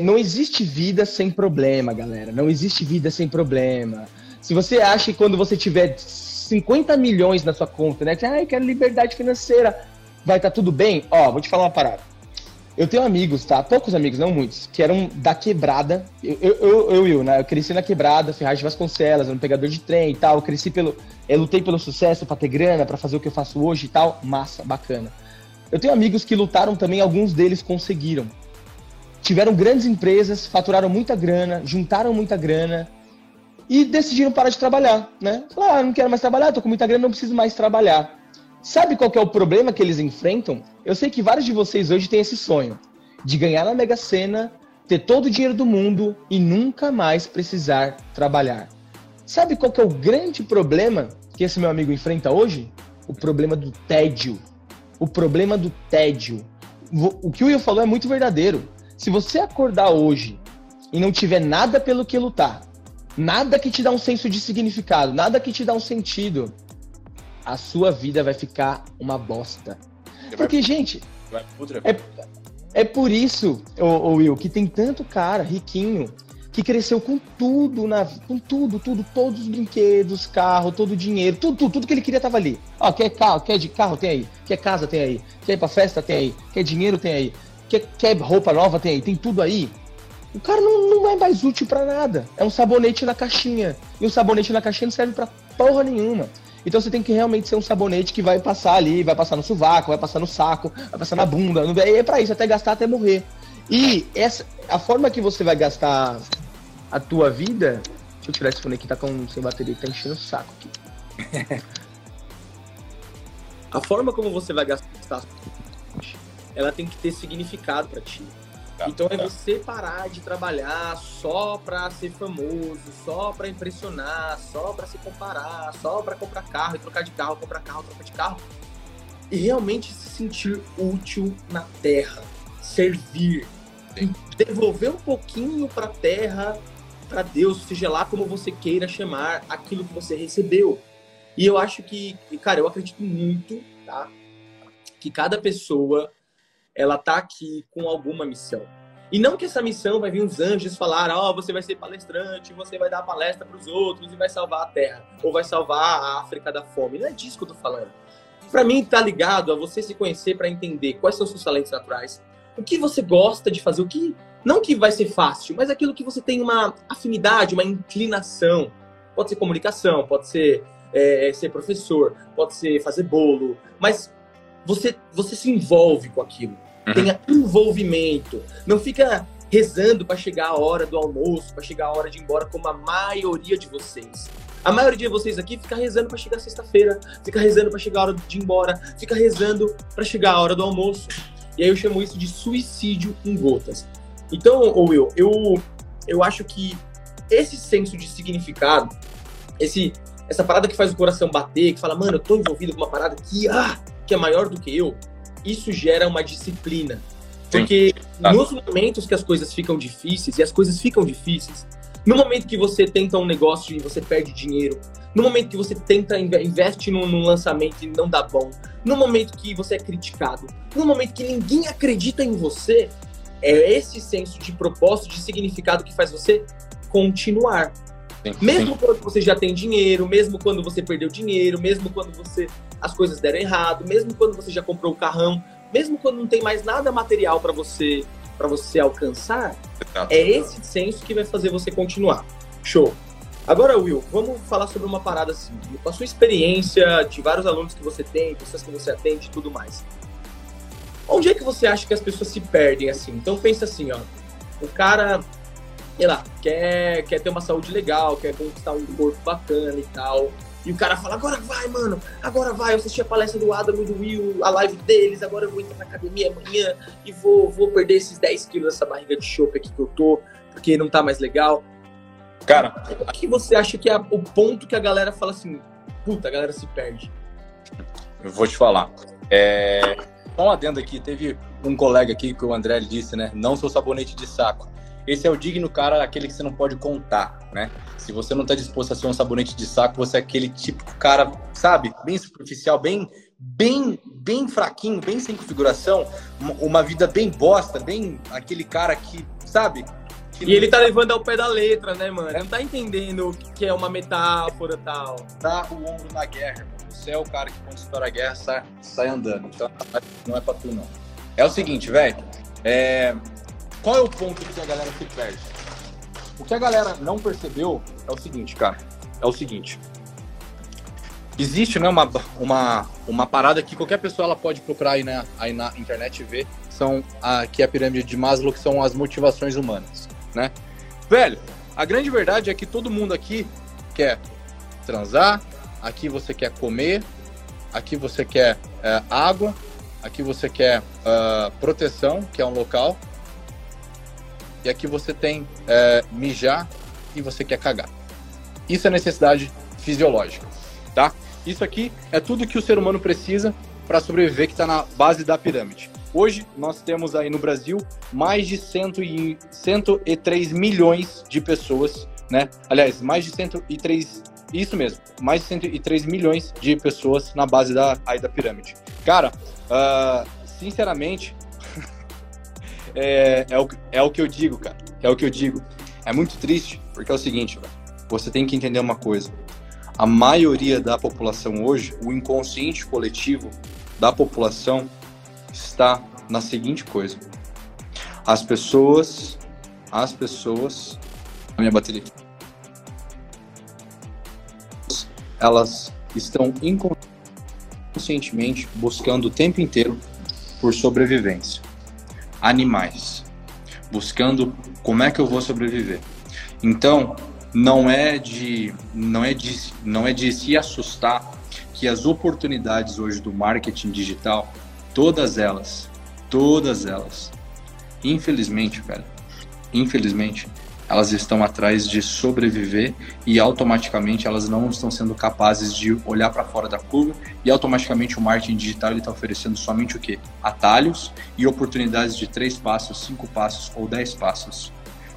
não existe vida sem problema, galera. Não existe vida sem problema. Se você acha que quando você tiver 50 milhões na sua conta, né? Que, eu quero liberdade financeira. Vai estar tudo bem? Ó, vou te falar uma parada. Eu tenho amigos, tá? Poucos amigos, não muitos, que eram da quebrada. Eu cresci na quebrada, Ferraz de Vasconcelos, era um pegador de trem e tal. Eu lutei pelo sucesso pra ter grana, pra fazer o que eu faço hoje e tal. Massa, bacana. Eu tenho amigos que lutaram também, alguns deles conseguiram. Tiveram grandes empresas, faturaram muita grana, juntaram muita grana. E decidiram parar de trabalhar, né? Falaram, não quero mais trabalhar, tô com muita grana, não preciso mais trabalhar. Sabe qual que é o problema que eles enfrentam? Eu sei que vários de vocês hoje têm esse sonho de ganhar na Mega Sena, ter todo o dinheiro do mundo e nunca mais precisar trabalhar. Sabe qual que é o grande problema que esse meu amigo enfrenta hoje? O problema do tédio. O problema do tédio. O que o Will falou é muito verdadeiro. Se você acordar hoje e não tiver nada pelo que lutar, nada que te dá um senso de significado, nada que te dá um sentido, a sua vida vai ficar uma bosta. Porque, gente, é por isso, Will, que tem tanto cara riquinho que cresceu com tudo, todos os brinquedos, carro, todo o dinheiro, tudo que ele queria tava ali. Ó, quer carro, quer de carro, tem aí. Quer casa, tem aí. Quer ir pra festa, tem aí. Quer dinheiro, tem aí. Quer roupa nova, tem aí. Tem tudo aí. O cara não é mais útil pra nada. É um sabonete na caixinha. E um sabonete na caixinha não serve pra porra nenhuma. Então você tem que realmente ser um sabonete que vai passar ali, vai passar no sovaco, vai passar no saco, vai passar na bunda. É pra isso, até gastar, até morrer. E a forma que você vai gastar a tua vida... Deixa eu tirar esse fone aqui, tá sem bateria, tá enchendo o saco aqui. A forma como você vai gastar, ela tem que ter significado pra ti. Então é você parar de trabalhar só pra ser famoso, só pra impressionar, só pra se comparar, só pra comprar carro e trocar de carro, comprar carro, trocar de carro. E realmente se sentir útil na Terra. servir. Sim. Devolver um pouquinho para a terra, para Deus, seja lá como você queira chamar aquilo que você recebeu. E eu acho que, cara, eu acredito muito, tá? Que cada pessoa, ela tá aqui com alguma missão. E não que essa missão vai vir uns anjos falar, ó, você vai ser palestrante, você vai dar palestra para os outros e vai salvar a terra. Ou vai salvar a África da fome. Não é disso que eu tô falando. Para mim, tá ligado a você se conhecer para entender quais são os seus talentos naturais, o que você gosta de fazer, o que não que vai ser fácil, mas aquilo que você tem uma afinidade, uma inclinação. Pode ser comunicação, pode ser ser professor, pode ser fazer bolo, mas você se envolve com aquilo. Uhum. Tenha envolvimento. Não fica rezando para chegar a hora do almoço, para chegar a hora de ir embora, como a maioria de vocês. A maioria de vocês aqui fica rezando para chegar sexta-feira, fica rezando para chegar a hora de ir embora, fica rezando para chegar a hora do almoço. E aí eu chamo isso de suicídio em gotas. Então, Will, eu acho que esse senso de significado, essa parada que faz o coração bater, que fala, mano, eu tô envolvido com uma parada que é maior do que eu, isso gera uma disciplina. Sim. Porque nos momentos que as coisas ficam difíceis, no momento que você tenta um negócio e você perde dinheiro, no momento que você tenta investe num lançamento e não dá bom, no momento que você é criticado, no momento que ninguém acredita em você, é esse senso de propósito, de significado que faz você continuar. Sim. Mesmo quando você já tem dinheiro, mesmo quando você perdeu dinheiro, mesmo quando as coisas deram errado, mesmo quando você já comprou o carrão, mesmo quando não tem mais nada material para você, alcançar, é esse senso que vai fazer você continuar. Show. Agora, Will, vamos falar sobre uma parada assim, com a sua experiência de vários alunos que você tem, pessoas que você atende e tudo mais. Onde é que você acha que as pessoas se perdem assim? Então pensa assim, ó, o cara, sei lá, quer ter uma saúde legal, quer conquistar um corpo bacana e tal, e o cara fala, agora vai, mano, agora vai, eu assisti a palestra do Adam e do Will, a live deles, agora eu vou entrar na academia amanhã e vou perder esses 10 quilos dessa barriga de chope aqui que eu tô, porque não tá mais legal. Cara, o que você acha que é o ponto que a galera fala assim, puta, a galera se perde? Eu vou te falar. Só um adendo aqui, teve um colega aqui que o André disse, né? Não sou sabonete de saco. Esse é o digno cara, aquele que você não pode contar, né? Se você não tá disposto a ser um sabonete de saco, você é aquele típico cara, sabe? Bem superficial, bem fraquinho, bem sem configuração. Uma vida bem bosta, bem aquele cara que, sabe? E ele tá levando ao pé da letra, né, mano? Não tá entendendo o que é uma metáfora e tal. Tá o ombro na guerra. Você é o cara que, quando estoura a guerra, sai andando. Então, não é pra tu, não. É o seguinte, velho. Qual é o ponto que a galera se perde? O que a galera não percebeu é o seguinte, cara. Existe, né, uma parada que qualquer pessoa ela pode procurar aí na internet e ver. Que é a pirâmide de Maslow, que são as motivações humanas. Né? Velho, a grande verdade é que todo mundo aqui quer transar, aqui você quer comer, aqui você quer água, aqui você quer proteção, que é um local, e aqui você tem mijar e você quer cagar. Isso é necessidade fisiológica, tá? Isso aqui é tudo que o ser humano precisa para sobreviver, que está na base da pirâmide. Hoje, nós temos aí no Brasil mais de 103 milhões de pessoas, né? Aliás, mais de 103 milhões de pessoas na base da pirâmide. Cara, sinceramente, é o que eu digo, cara. É o que eu digo. É muito triste, porque é o seguinte, velho, você tem que entender uma coisa. A maioria da população hoje, o inconsciente coletivo da população, está na seguinte coisa: as pessoas, a minha bateria, elas estão inconscientemente buscando o tempo inteiro por sobrevivência. Animais, buscando como é que eu vou sobreviver. Então, não é de se assustar que as oportunidades hoje do marketing digital, todas elas, infelizmente, elas estão atrás de sobreviver e automaticamente elas não estão sendo capazes de olhar para fora da curva, e automaticamente o marketing digital está oferecendo somente o quê? Atalhos e oportunidades de 3 passos, 5 passos ou 10 passos,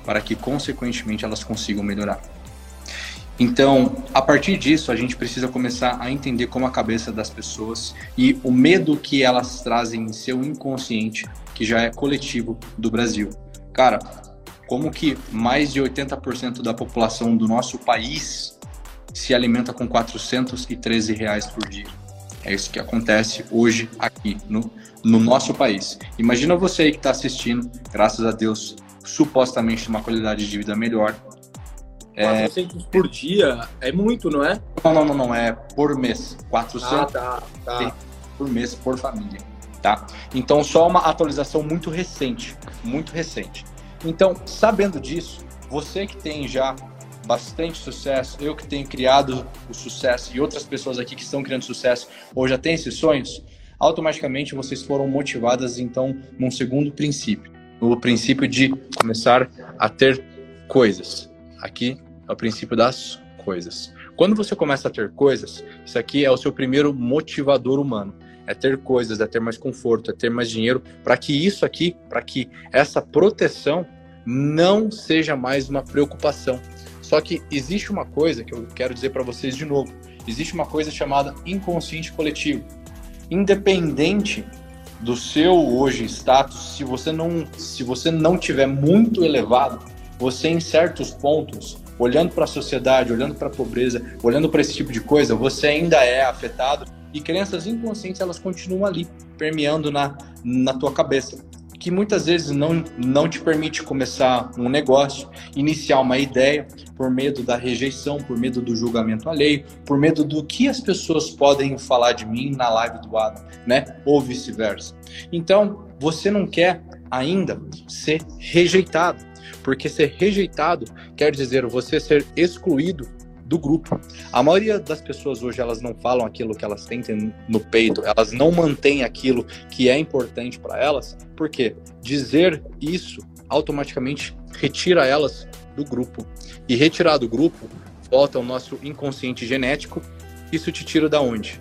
para que consequentemente elas consigam melhorar. Então, a partir disso, a gente precisa começar a entender como a cabeça das pessoas e o medo que elas trazem em seu inconsciente, que já é coletivo do Brasil. Cara, como que mais de 80% da população do nosso país se alimenta com R$413 por dia? É isso que acontece hoje aqui no nosso país. Imagina você aí que está assistindo, graças a Deus, supostamente uma qualidade de vida melhor. 400 por dia é muito, não é? Não, é por mês. 400 por mês, por família, tá? Então, só uma atualização muito recente, muito recente. Então, sabendo disso, você que tem já bastante sucesso, eu que tenho criado o sucesso e outras pessoas aqui que estão criando sucesso ou já têm esses sonhos, automaticamente vocês foram motivadas, então, num segundo princípio. O princípio de começar a ter coisas. Aqui é o princípio das coisas. Quando você começa a ter coisas, isso aqui é o seu primeiro motivador humano. É ter coisas, é ter mais conforto, é ter mais dinheiro, para que isso aqui, para que essa proteção não seja mais uma preocupação. Só que existe uma coisa que eu quero dizer para vocês de novo. Existe uma coisa chamada inconsciente coletivo. Independente do seu hoje status, se você não tiver muito elevado, você em certos pontos, olhando para a sociedade, olhando para a pobreza, olhando para esse tipo de coisa, você ainda é afetado, e crenças inconscientes elas continuam ali, permeando na tua cabeça, que muitas vezes não te permite começar um negócio, iniciar uma ideia, por medo da rejeição, por medo do julgamento alheio, por medo do que as pessoas podem falar de mim na live do Adam, né? Ou vice-versa. Então, você não quer ainda ser rejeitado, porque ser rejeitado quer dizer você ser excluído do grupo. A maioria das pessoas hoje, elas não falam aquilo que elas têm no peito, elas não mantêm aquilo que é importante para elas, porque dizer isso automaticamente retira elas do grupo. E retirar do grupo, volta ao nosso inconsciente genético. Isso te tira da onde?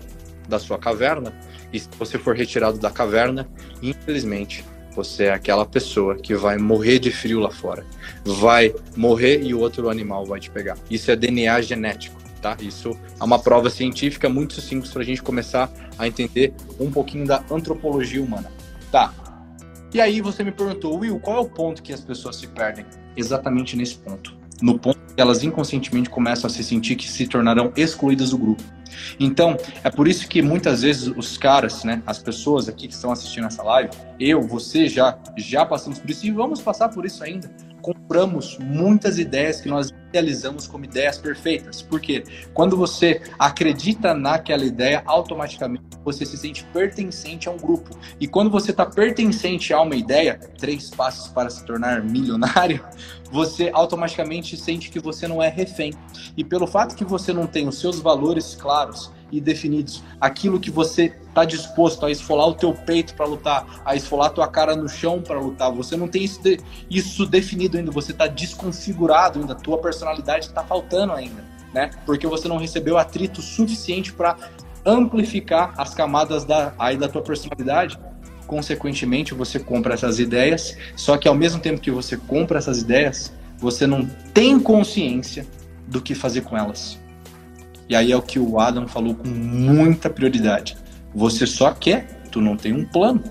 Da sua caverna. E se você for retirado da caverna, infelizmente, você é aquela pessoa que vai morrer de frio lá fora. Vai morrer e o outro animal vai te pegar. Isso é DNA genético, tá? Isso é uma prova científica muito simples para a gente começar a entender um pouquinho da antropologia humana. Tá. E aí você me perguntou, Will, qual é o ponto que as pessoas se perdem? Exatamente nesse ponto. No ponto que elas inconscientemente começam a se sentir que se tornarão excluídas do grupo. Então, é por isso que muitas vezes os caras, né, as pessoas aqui que estão assistindo essa live, eu, você, já passamos por isso e vamos passar por isso ainda. Compramos muitas ideias que nós idealizamos como ideias perfeitas. Por quê? Quando você acredita naquela ideia, automaticamente você se sente pertencente a um grupo. E quando você está pertencente a uma ideia, 3 passos para se tornar milionário, você automaticamente sente que você não é refém. E pelo fato que você não tem os seus valores claros e definidos, aquilo que você está disposto a esfolar o teu peito para lutar, a esfolar a tua cara no chão para lutar, você não tem isso definido ainda, você está desconfigurado ainda, a tua personalidade está faltando ainda, né? Porque você não recebeu atrito suficiente para amplificar as camadas da tua personalidade. Consequentemente, você compra essas ideias, só que ao mesmo tempo que você compra essas ideias, você não tem consciência do que fazer com elas. E aí é o que o Adam falou com muita prioridade. Você só quer, tu não tem um plano.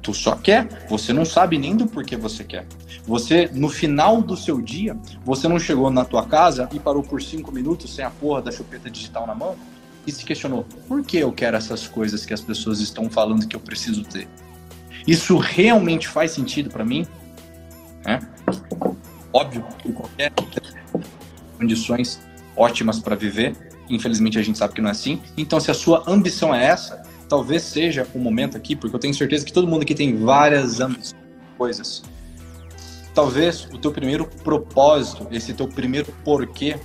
Tu só quer, você não sabe nem do porquê você quer. Você, no final do seu dia, você não chegou na tua casa e parou por 5 minutos sem a porra da chupeta digital na mão e se questionou, por que eu quero essas coisas que as pessoas estão falando que eu preciso ter? Isso realmente faz sentido pra mim? É. Óbvio que qualquer condições ótimas pra viver, infelizmente a gente sabe que não é assim. Então, se a sua ambição é essa, talvez seja o momento aqui, porque eu tenho certeza que todo mundo aqui tem várias ambições, coisas. Talvez o teu primeiro propósito, esse teu primeiro porquê,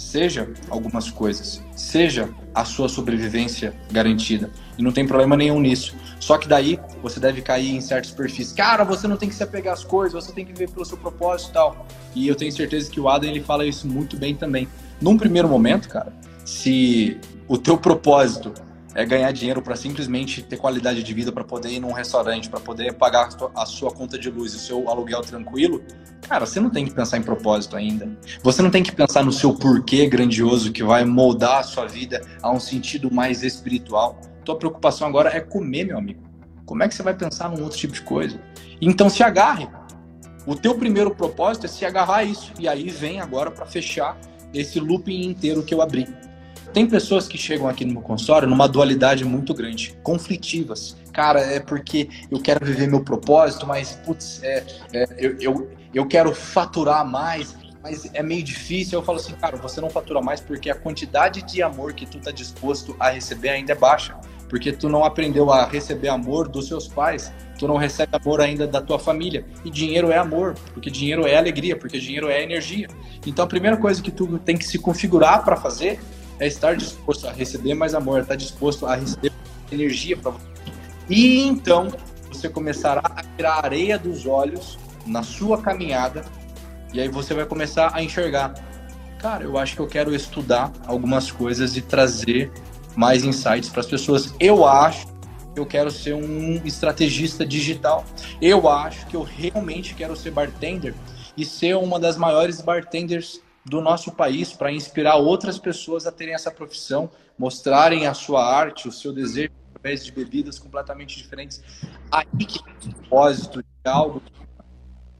seja algumas coisas, seja a sua sobrevivência garantida. E não tem problema nenhum nisso. Só que daí você deve cair em certos perfis. Cara, você não tem que se apegar às coisas, você tem que ver pelo seu propósito e tal. E eu tenho certeza que o Adam, ele fala isso muito bem também. Num primeiro momento, cara, se o teu propósito é ganhar dinheiro para simplesmente ter qualidade de vida, para poder ir num restaurante, para poder pagar a sua conta de luz, o seu aluguel tranquilo, cara, você não tem que pensar em propósito ainda. Você não tem que pensar no seu porquê grandioso que vai moldar a sua vida a um sentido mais espiritual. Tua preocupação agora é comer, meu amigo. Como é que você vai pensar num outro tipo de coisa? Então se agarre. O teu primeiro propósito é se agarrar a isso. E aí vem agora para fechar esse looping inteiro que eu abri. Tem pessoas que chegam aqui no meu consultório numa dualidade muito grande, conflitivas. Cara, é porque eu quero viver meu propósito, mas putz, eu quero faturar mais, mas é meio difícil. Eu falo assim, cara, você não fatura mais porque a quantidade de amor que tu tá disposto a receber ainda é baixa. Porque tu não aprendeu a receber amor dos seus pais, tu não recebe amor ainda da tua família. E dinheiro é amor, porque dinheiro é alegria, porque dinheiro é energia. Então a primeira coisa que tu tem que se configurar para fazer é estar disposto a receber mais amor, estar disposto a receber energia para você. E então você começará a tirar a areia dos olhos na sua caminhada, e aí você vai começar a enxergar. Cara, eu acho que eu quero estudar algumas coisas e trazer mais insights para as pessoas. Eu acho que eu quero ser um estrategista digital. Eu acho que eu realmente quero ser bartender e ser uma das maiores bartenders do nosso país, para inspirar outras pessoas a terem essa profissão, mostrarem a sua arte, o seu desejo, através de bebidas completamente diferentes. Aí que tem um propósito de algo.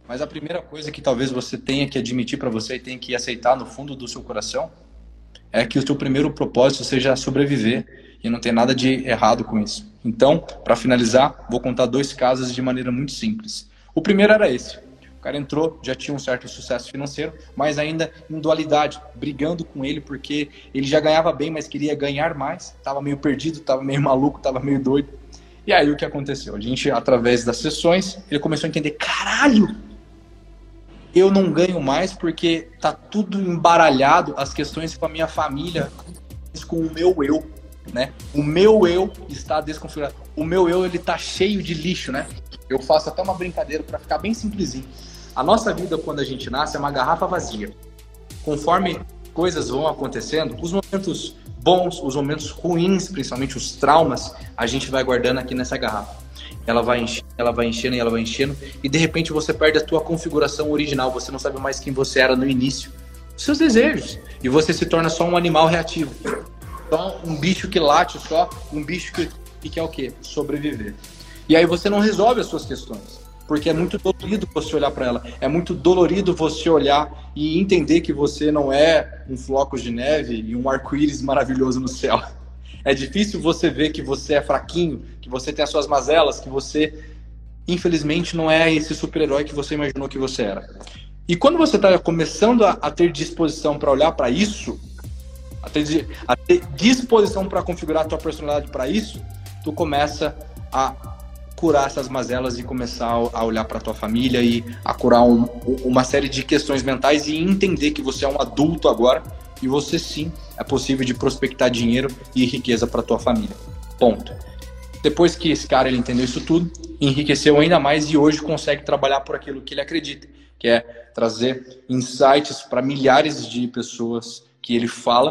Mas a primeira coisa que talvez você tenha que admitir para você e tenha que aceitar no fundo do seu coração é que o seu primeiro propósito seja sobreviver, e não tem nada de errado com isso. Então, para finalizar, vou contar dois casos de maneira muito simples. O primeiro era esse. O cara entrou, já tinha um certo sucesso financeiro, mas ainda em dualidade, brigando com ele, porque ele já ganhava bem, mas queria ganhar mais. Tava meio perdido, tava meio maluco, tava meio doido. E aí o que aconteceu? A gente, através das sessões, ele começou a entender, caralho, eu não ganho mais porque tá tudo embaralhado, as questões com a minha família, com o meu eu, né? O meu eu está desconfigurado. O meu eu, ele tá cheio de lixo, né? Eu faço até uma brincadeira para ficar bem simplesinho. A nossa vida, quando a gente nasce, é uma garrafa vazia. Conforme coisas vão acontecendo, os momentos bons, os momentos ruins, principalmente os traumas, a gente vai guardando aqui nessa garrafa. Ela vai enchendo, e de repente você perde a tua configuração original. Você não sabe mais quem você era no início, os seus desejos, e você se torna só um animal reativo. Só um bicho que late, só um bicho que quer o quê? Sobreviver. E aí você não resolve as suas questões, porque é muito dolorido você olhar para ela. É muito dolorido você olhar e entender que você não é um floco de neve e um arco-íris maravilhoso no céu. É difícil você ver que você é fraquinho, que você tem as suas mazelas, que você, infelizmente, não é esse super-herói que você imaginou que você era. E quando você está começando a ter disposição para olhar para isso, a ter disposição para configurar a tua personalidade para isso, tu começa a curar essas mazelas e começar a olhar para tua família e a curar uma série de questões mentais e entender que você é um adulto agora e você sim é possível de prospectar dinheiro e riqueza para tua família. Ponto. Depois que esse cara ele entendeu isso tudo, enriqueceu ainda mais e hoje consegue trabalhar por aquilo que ele acredita, que é trazer insights para milhares de pessoas que ele fala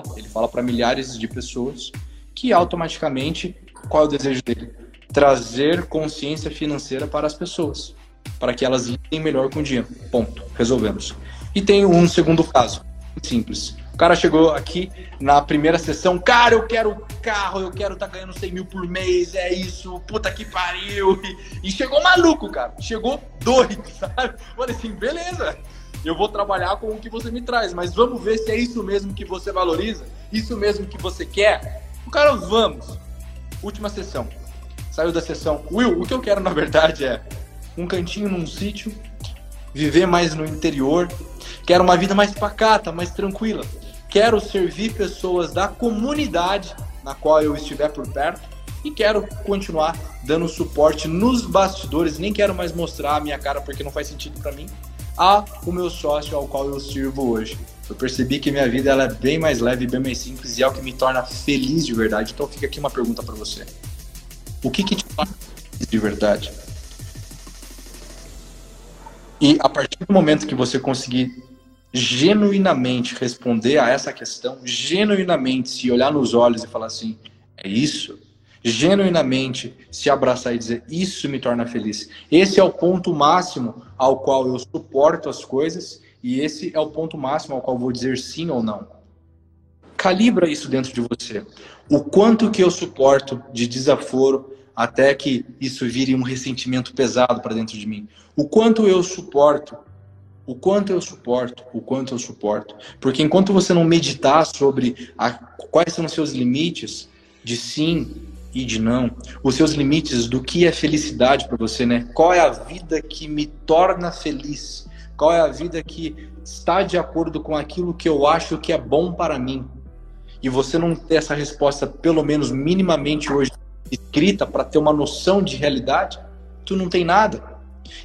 para milhares de pessoas, que automaticamente, qual é o desejo dele? Trazer consciência financeira para as pessoas, para que elas lidem melhor com o dinheiro. Ponto. Resolvemos. E tem um segundo caso, simples. O cara chegou aqui na primeira sessão, cara, eu quero carro, eu quero estar ganhando 100 mil por mês, é isso, puta que pariu. E chegou maluco, cara. Chegou doido, sabe? Falei assim, beleza, eu vou trabalhar com o que você me traz, mas vamos ver se é isso mesmo que você valoriza, isso mesmo que você quer. O cara, vamos. Última sessão. Saiu da sessão, Will, o que eu quero na verdade é um cantinho num sítio, viver mais no interior, quero uma vida mais pacata, mais tranquila, quero servir pessoas da comunidade na qual eu estiver por perto e quero continuar dando suporte nos bastidores, nem quero mais mostrar a minha cara porque não faz sentido para mim, ao meu sócio ao qual eu sirvo hoje. Eu percebi que minha vida ela é bem mais leve, bem mais simples e é o que me torna feliz de verdade. Então fica aqui uma pergunta para você. O que te torna feliz de verdade? E a partir do momento que você conseguir genuinamente responder a essa questão, genuinamente se olhar nos olhos e falar assim, é isso? Genuinamente se abraçar e dizer, isso me torna feliz. Esse é o ponto máximo ao qual eu suporto as coisas e esse é o ponto máximo ao qual vou dizer sim ou não. Calibra isso dentro de você. O quanto que eu suporto de desaforo até que isso vire um ressentimento pesado para dentro de mim. O quanto eu suporto, o quanto eu suporto, o quanto eu suporto. Porque enquanto você não meditar sobre quais são os seus limites de sim e de não, os seus limites do que é felicidade para você, né? Qual é a vida que me torna feliz? Qual é a vida que está de acordo com aquilo que eu acho que é bom para mim? E você não ter essa resposta, pelo menos minimamente hoje, escrita para ter uma noção de realidade, tu não tem nada.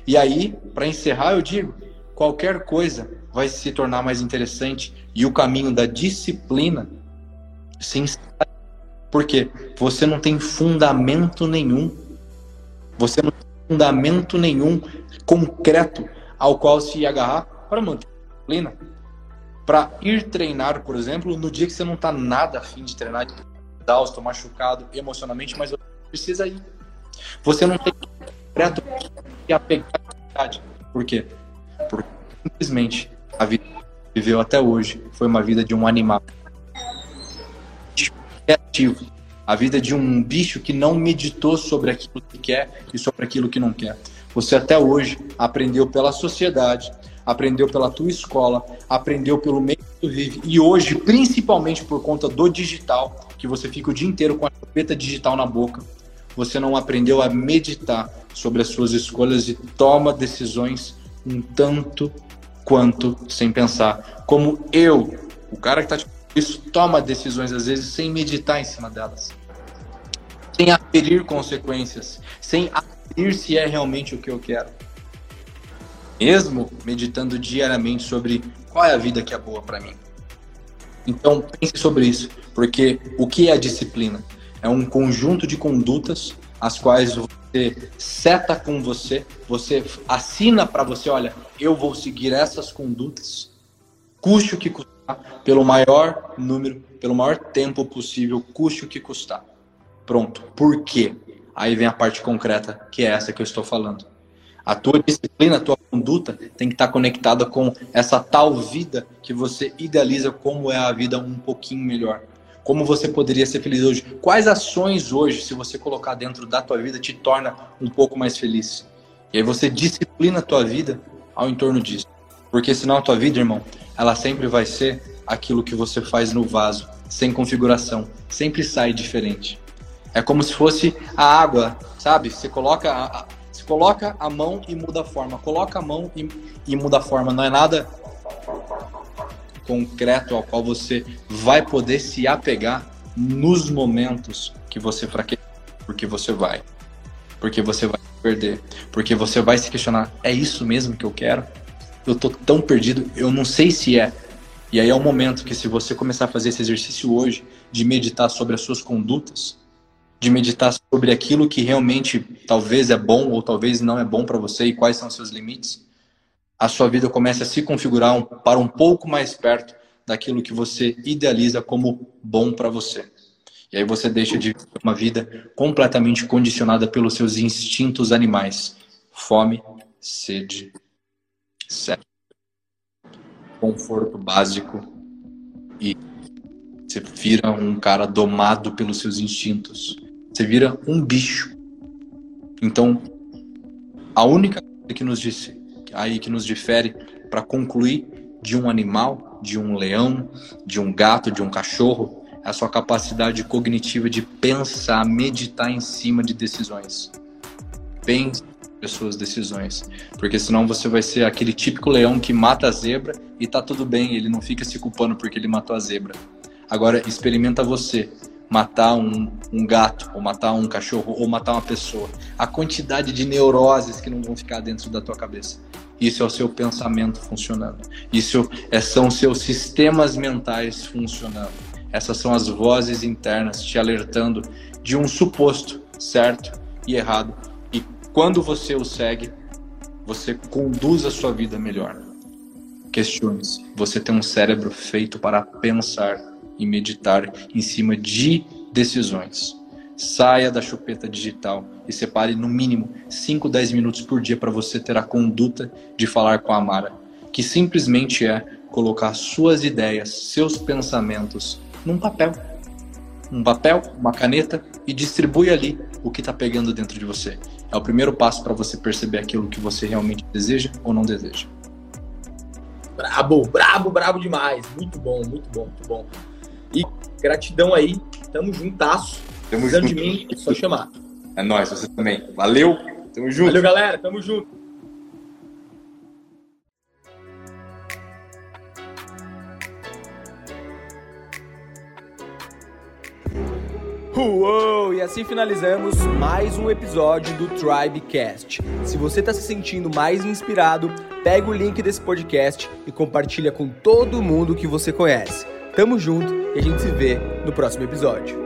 E aí, para encerrar, eu digo, qualquer coisa vai se tornar mais interessante e o caminho da disciplina se instala. Por quê? Você não tem fundamento nenhum. Você não tem fundamento nenhum concreto ao qual se agarrar para manter a disciplina. Para ir treinar, por exemplo, no dia que você não está nada a fim de treinar, exausto, machucado emocionalmente, mas você precisa ir. Você não tem concreto que apegar à realidade. Por quê? Porque simplesmente a vida que viveu até hoje foi uma vida de um animal criativo, a vida de um bicho que não meditou sobre aquilo que quer e sobre aquilo que não quer. Você até hoje aprendeu pela sociedade, aprendeu pela tua escola, aprendeu pelo meio que tu vive e hoje, principalmente por conta do digital, que você fica o dia inteiro com a chupeta digital na boca, você não aprendeu a meditar sobre as suas escolhas e toma decisões um tanto quanto sem pensar. Como eu, o cara que tá te falando isso, toma decisões às vezes sem meditar em cima delas, sem aferir consequências, sem aferir se é realmente o que eu quero. Mesmo meditando diariamente sobre qual é a vida que é boa para mim. Então pense sobre isso, porque o que é a disciplina? É um conjunto de condutas as quais você seta com você, você assina para você, olha, eu vou seguir essas condutas, custe o que custar, pelo maior número, pelo maior tempo possível, custe o que custar. Pronto. Por quê? Aí vem a parte concreta, que é essa que eu estou falando. A tua disciplina, a tua conduta tem que estar conectada com essa tal vida que você idealiza, como é a vida um pouquinho melhor. Como você poderia ser feliz hoje? Quais ações hoje, se você colocar dentro da tua vida, te torna um pouco mais feliz? E aí você disciplina a tua vida ao entorno disso. Porque senão a tua vida, irmão, ela sempre vai ser aquilo que você faz no vaso, sem configuração, sempre sai diferente. É como se fosse a água, sabe? Você coloca a mão e muda a forma. Coloca a mão e muda a forma. Não é nada concreto ao qual você vai poder se apegar nos momentos que você fraqueja, porque você vai perder, porque você vai se questionar, é isso mesmo que eu quero? Eu tô tão perdido, eu não sei se é. E aí é o momento que, se você começar a fazer esse exercício hoje de meditar sobre as suas condutas, de meditar sobre aquilo que realmente talvez é bom ou talvez não é bom para você e quais são os seus limites, a sua vida começa a se configurar para um pouco mais perto daquilo que você idealiza como bom para você. E aí você deixa de viver uma vida completamente condicionada pelos seus instintos animais. Fome, sede, sexo, conforto básico, e você vira um cara domado pelos seus instintos. Você vira um bicho. Então, a única coisa que nos disse aí que nos difere, para concluir, de um animal, de um leão, de um gato, de um cachorro, é a sua capacidade cognitiva de pensar, meditar em cima de decisões. Pense sobre as suas decisões, porque senão você vai ser aquele típico leão que mata a zebra e tá tudo bem, ele não fica se culpando porque ele matou a zebra. Agora experimenta você matar um gato, ou matar um cachorro, ou matar uma pessoa. A quantidade de neuroses que não vão ficar dentro da tua cabeça. Isso é o seu pensamento funcionando. Isso são seus sistemas mentais funcionando. Essas são as vozes internas te alertando de um suposto certo e errado. E quando você o segue, você conduz a sua vida melhor. Questione-se. Você tem um cérebro feito para pensar e meditar em cima de decisões. Saia da chupeta digital e separe no mínimo 5, 10 minutos por dia para você ter a conduta de falar com a Amara, que simplesmente é colocar suas ideias, seus pensamentos num papel. Um papel, uma caneta, e distribui ali o que está pegando dentro de você. É o primeiro passo para você perceber aquilo que você realmente deseja ou não deseja. Brabo, brabo, brabo demais. Muito bom, muito bom, muito bom. E gratidão aí. Tamo juntasso. Tamo junto. De mim, é só chamar. É nóis, você também. Valeu. Tamo junto. Valeu, galera. Tamo junto. Uou! E assim finalizamos mais um episódio do Tribecast. Se você está se sentindo mais inspirado, pega o link desse podcast e compartilha com todo mundo que você conhece. Tamo junto e a gente se vê no próximo episódio.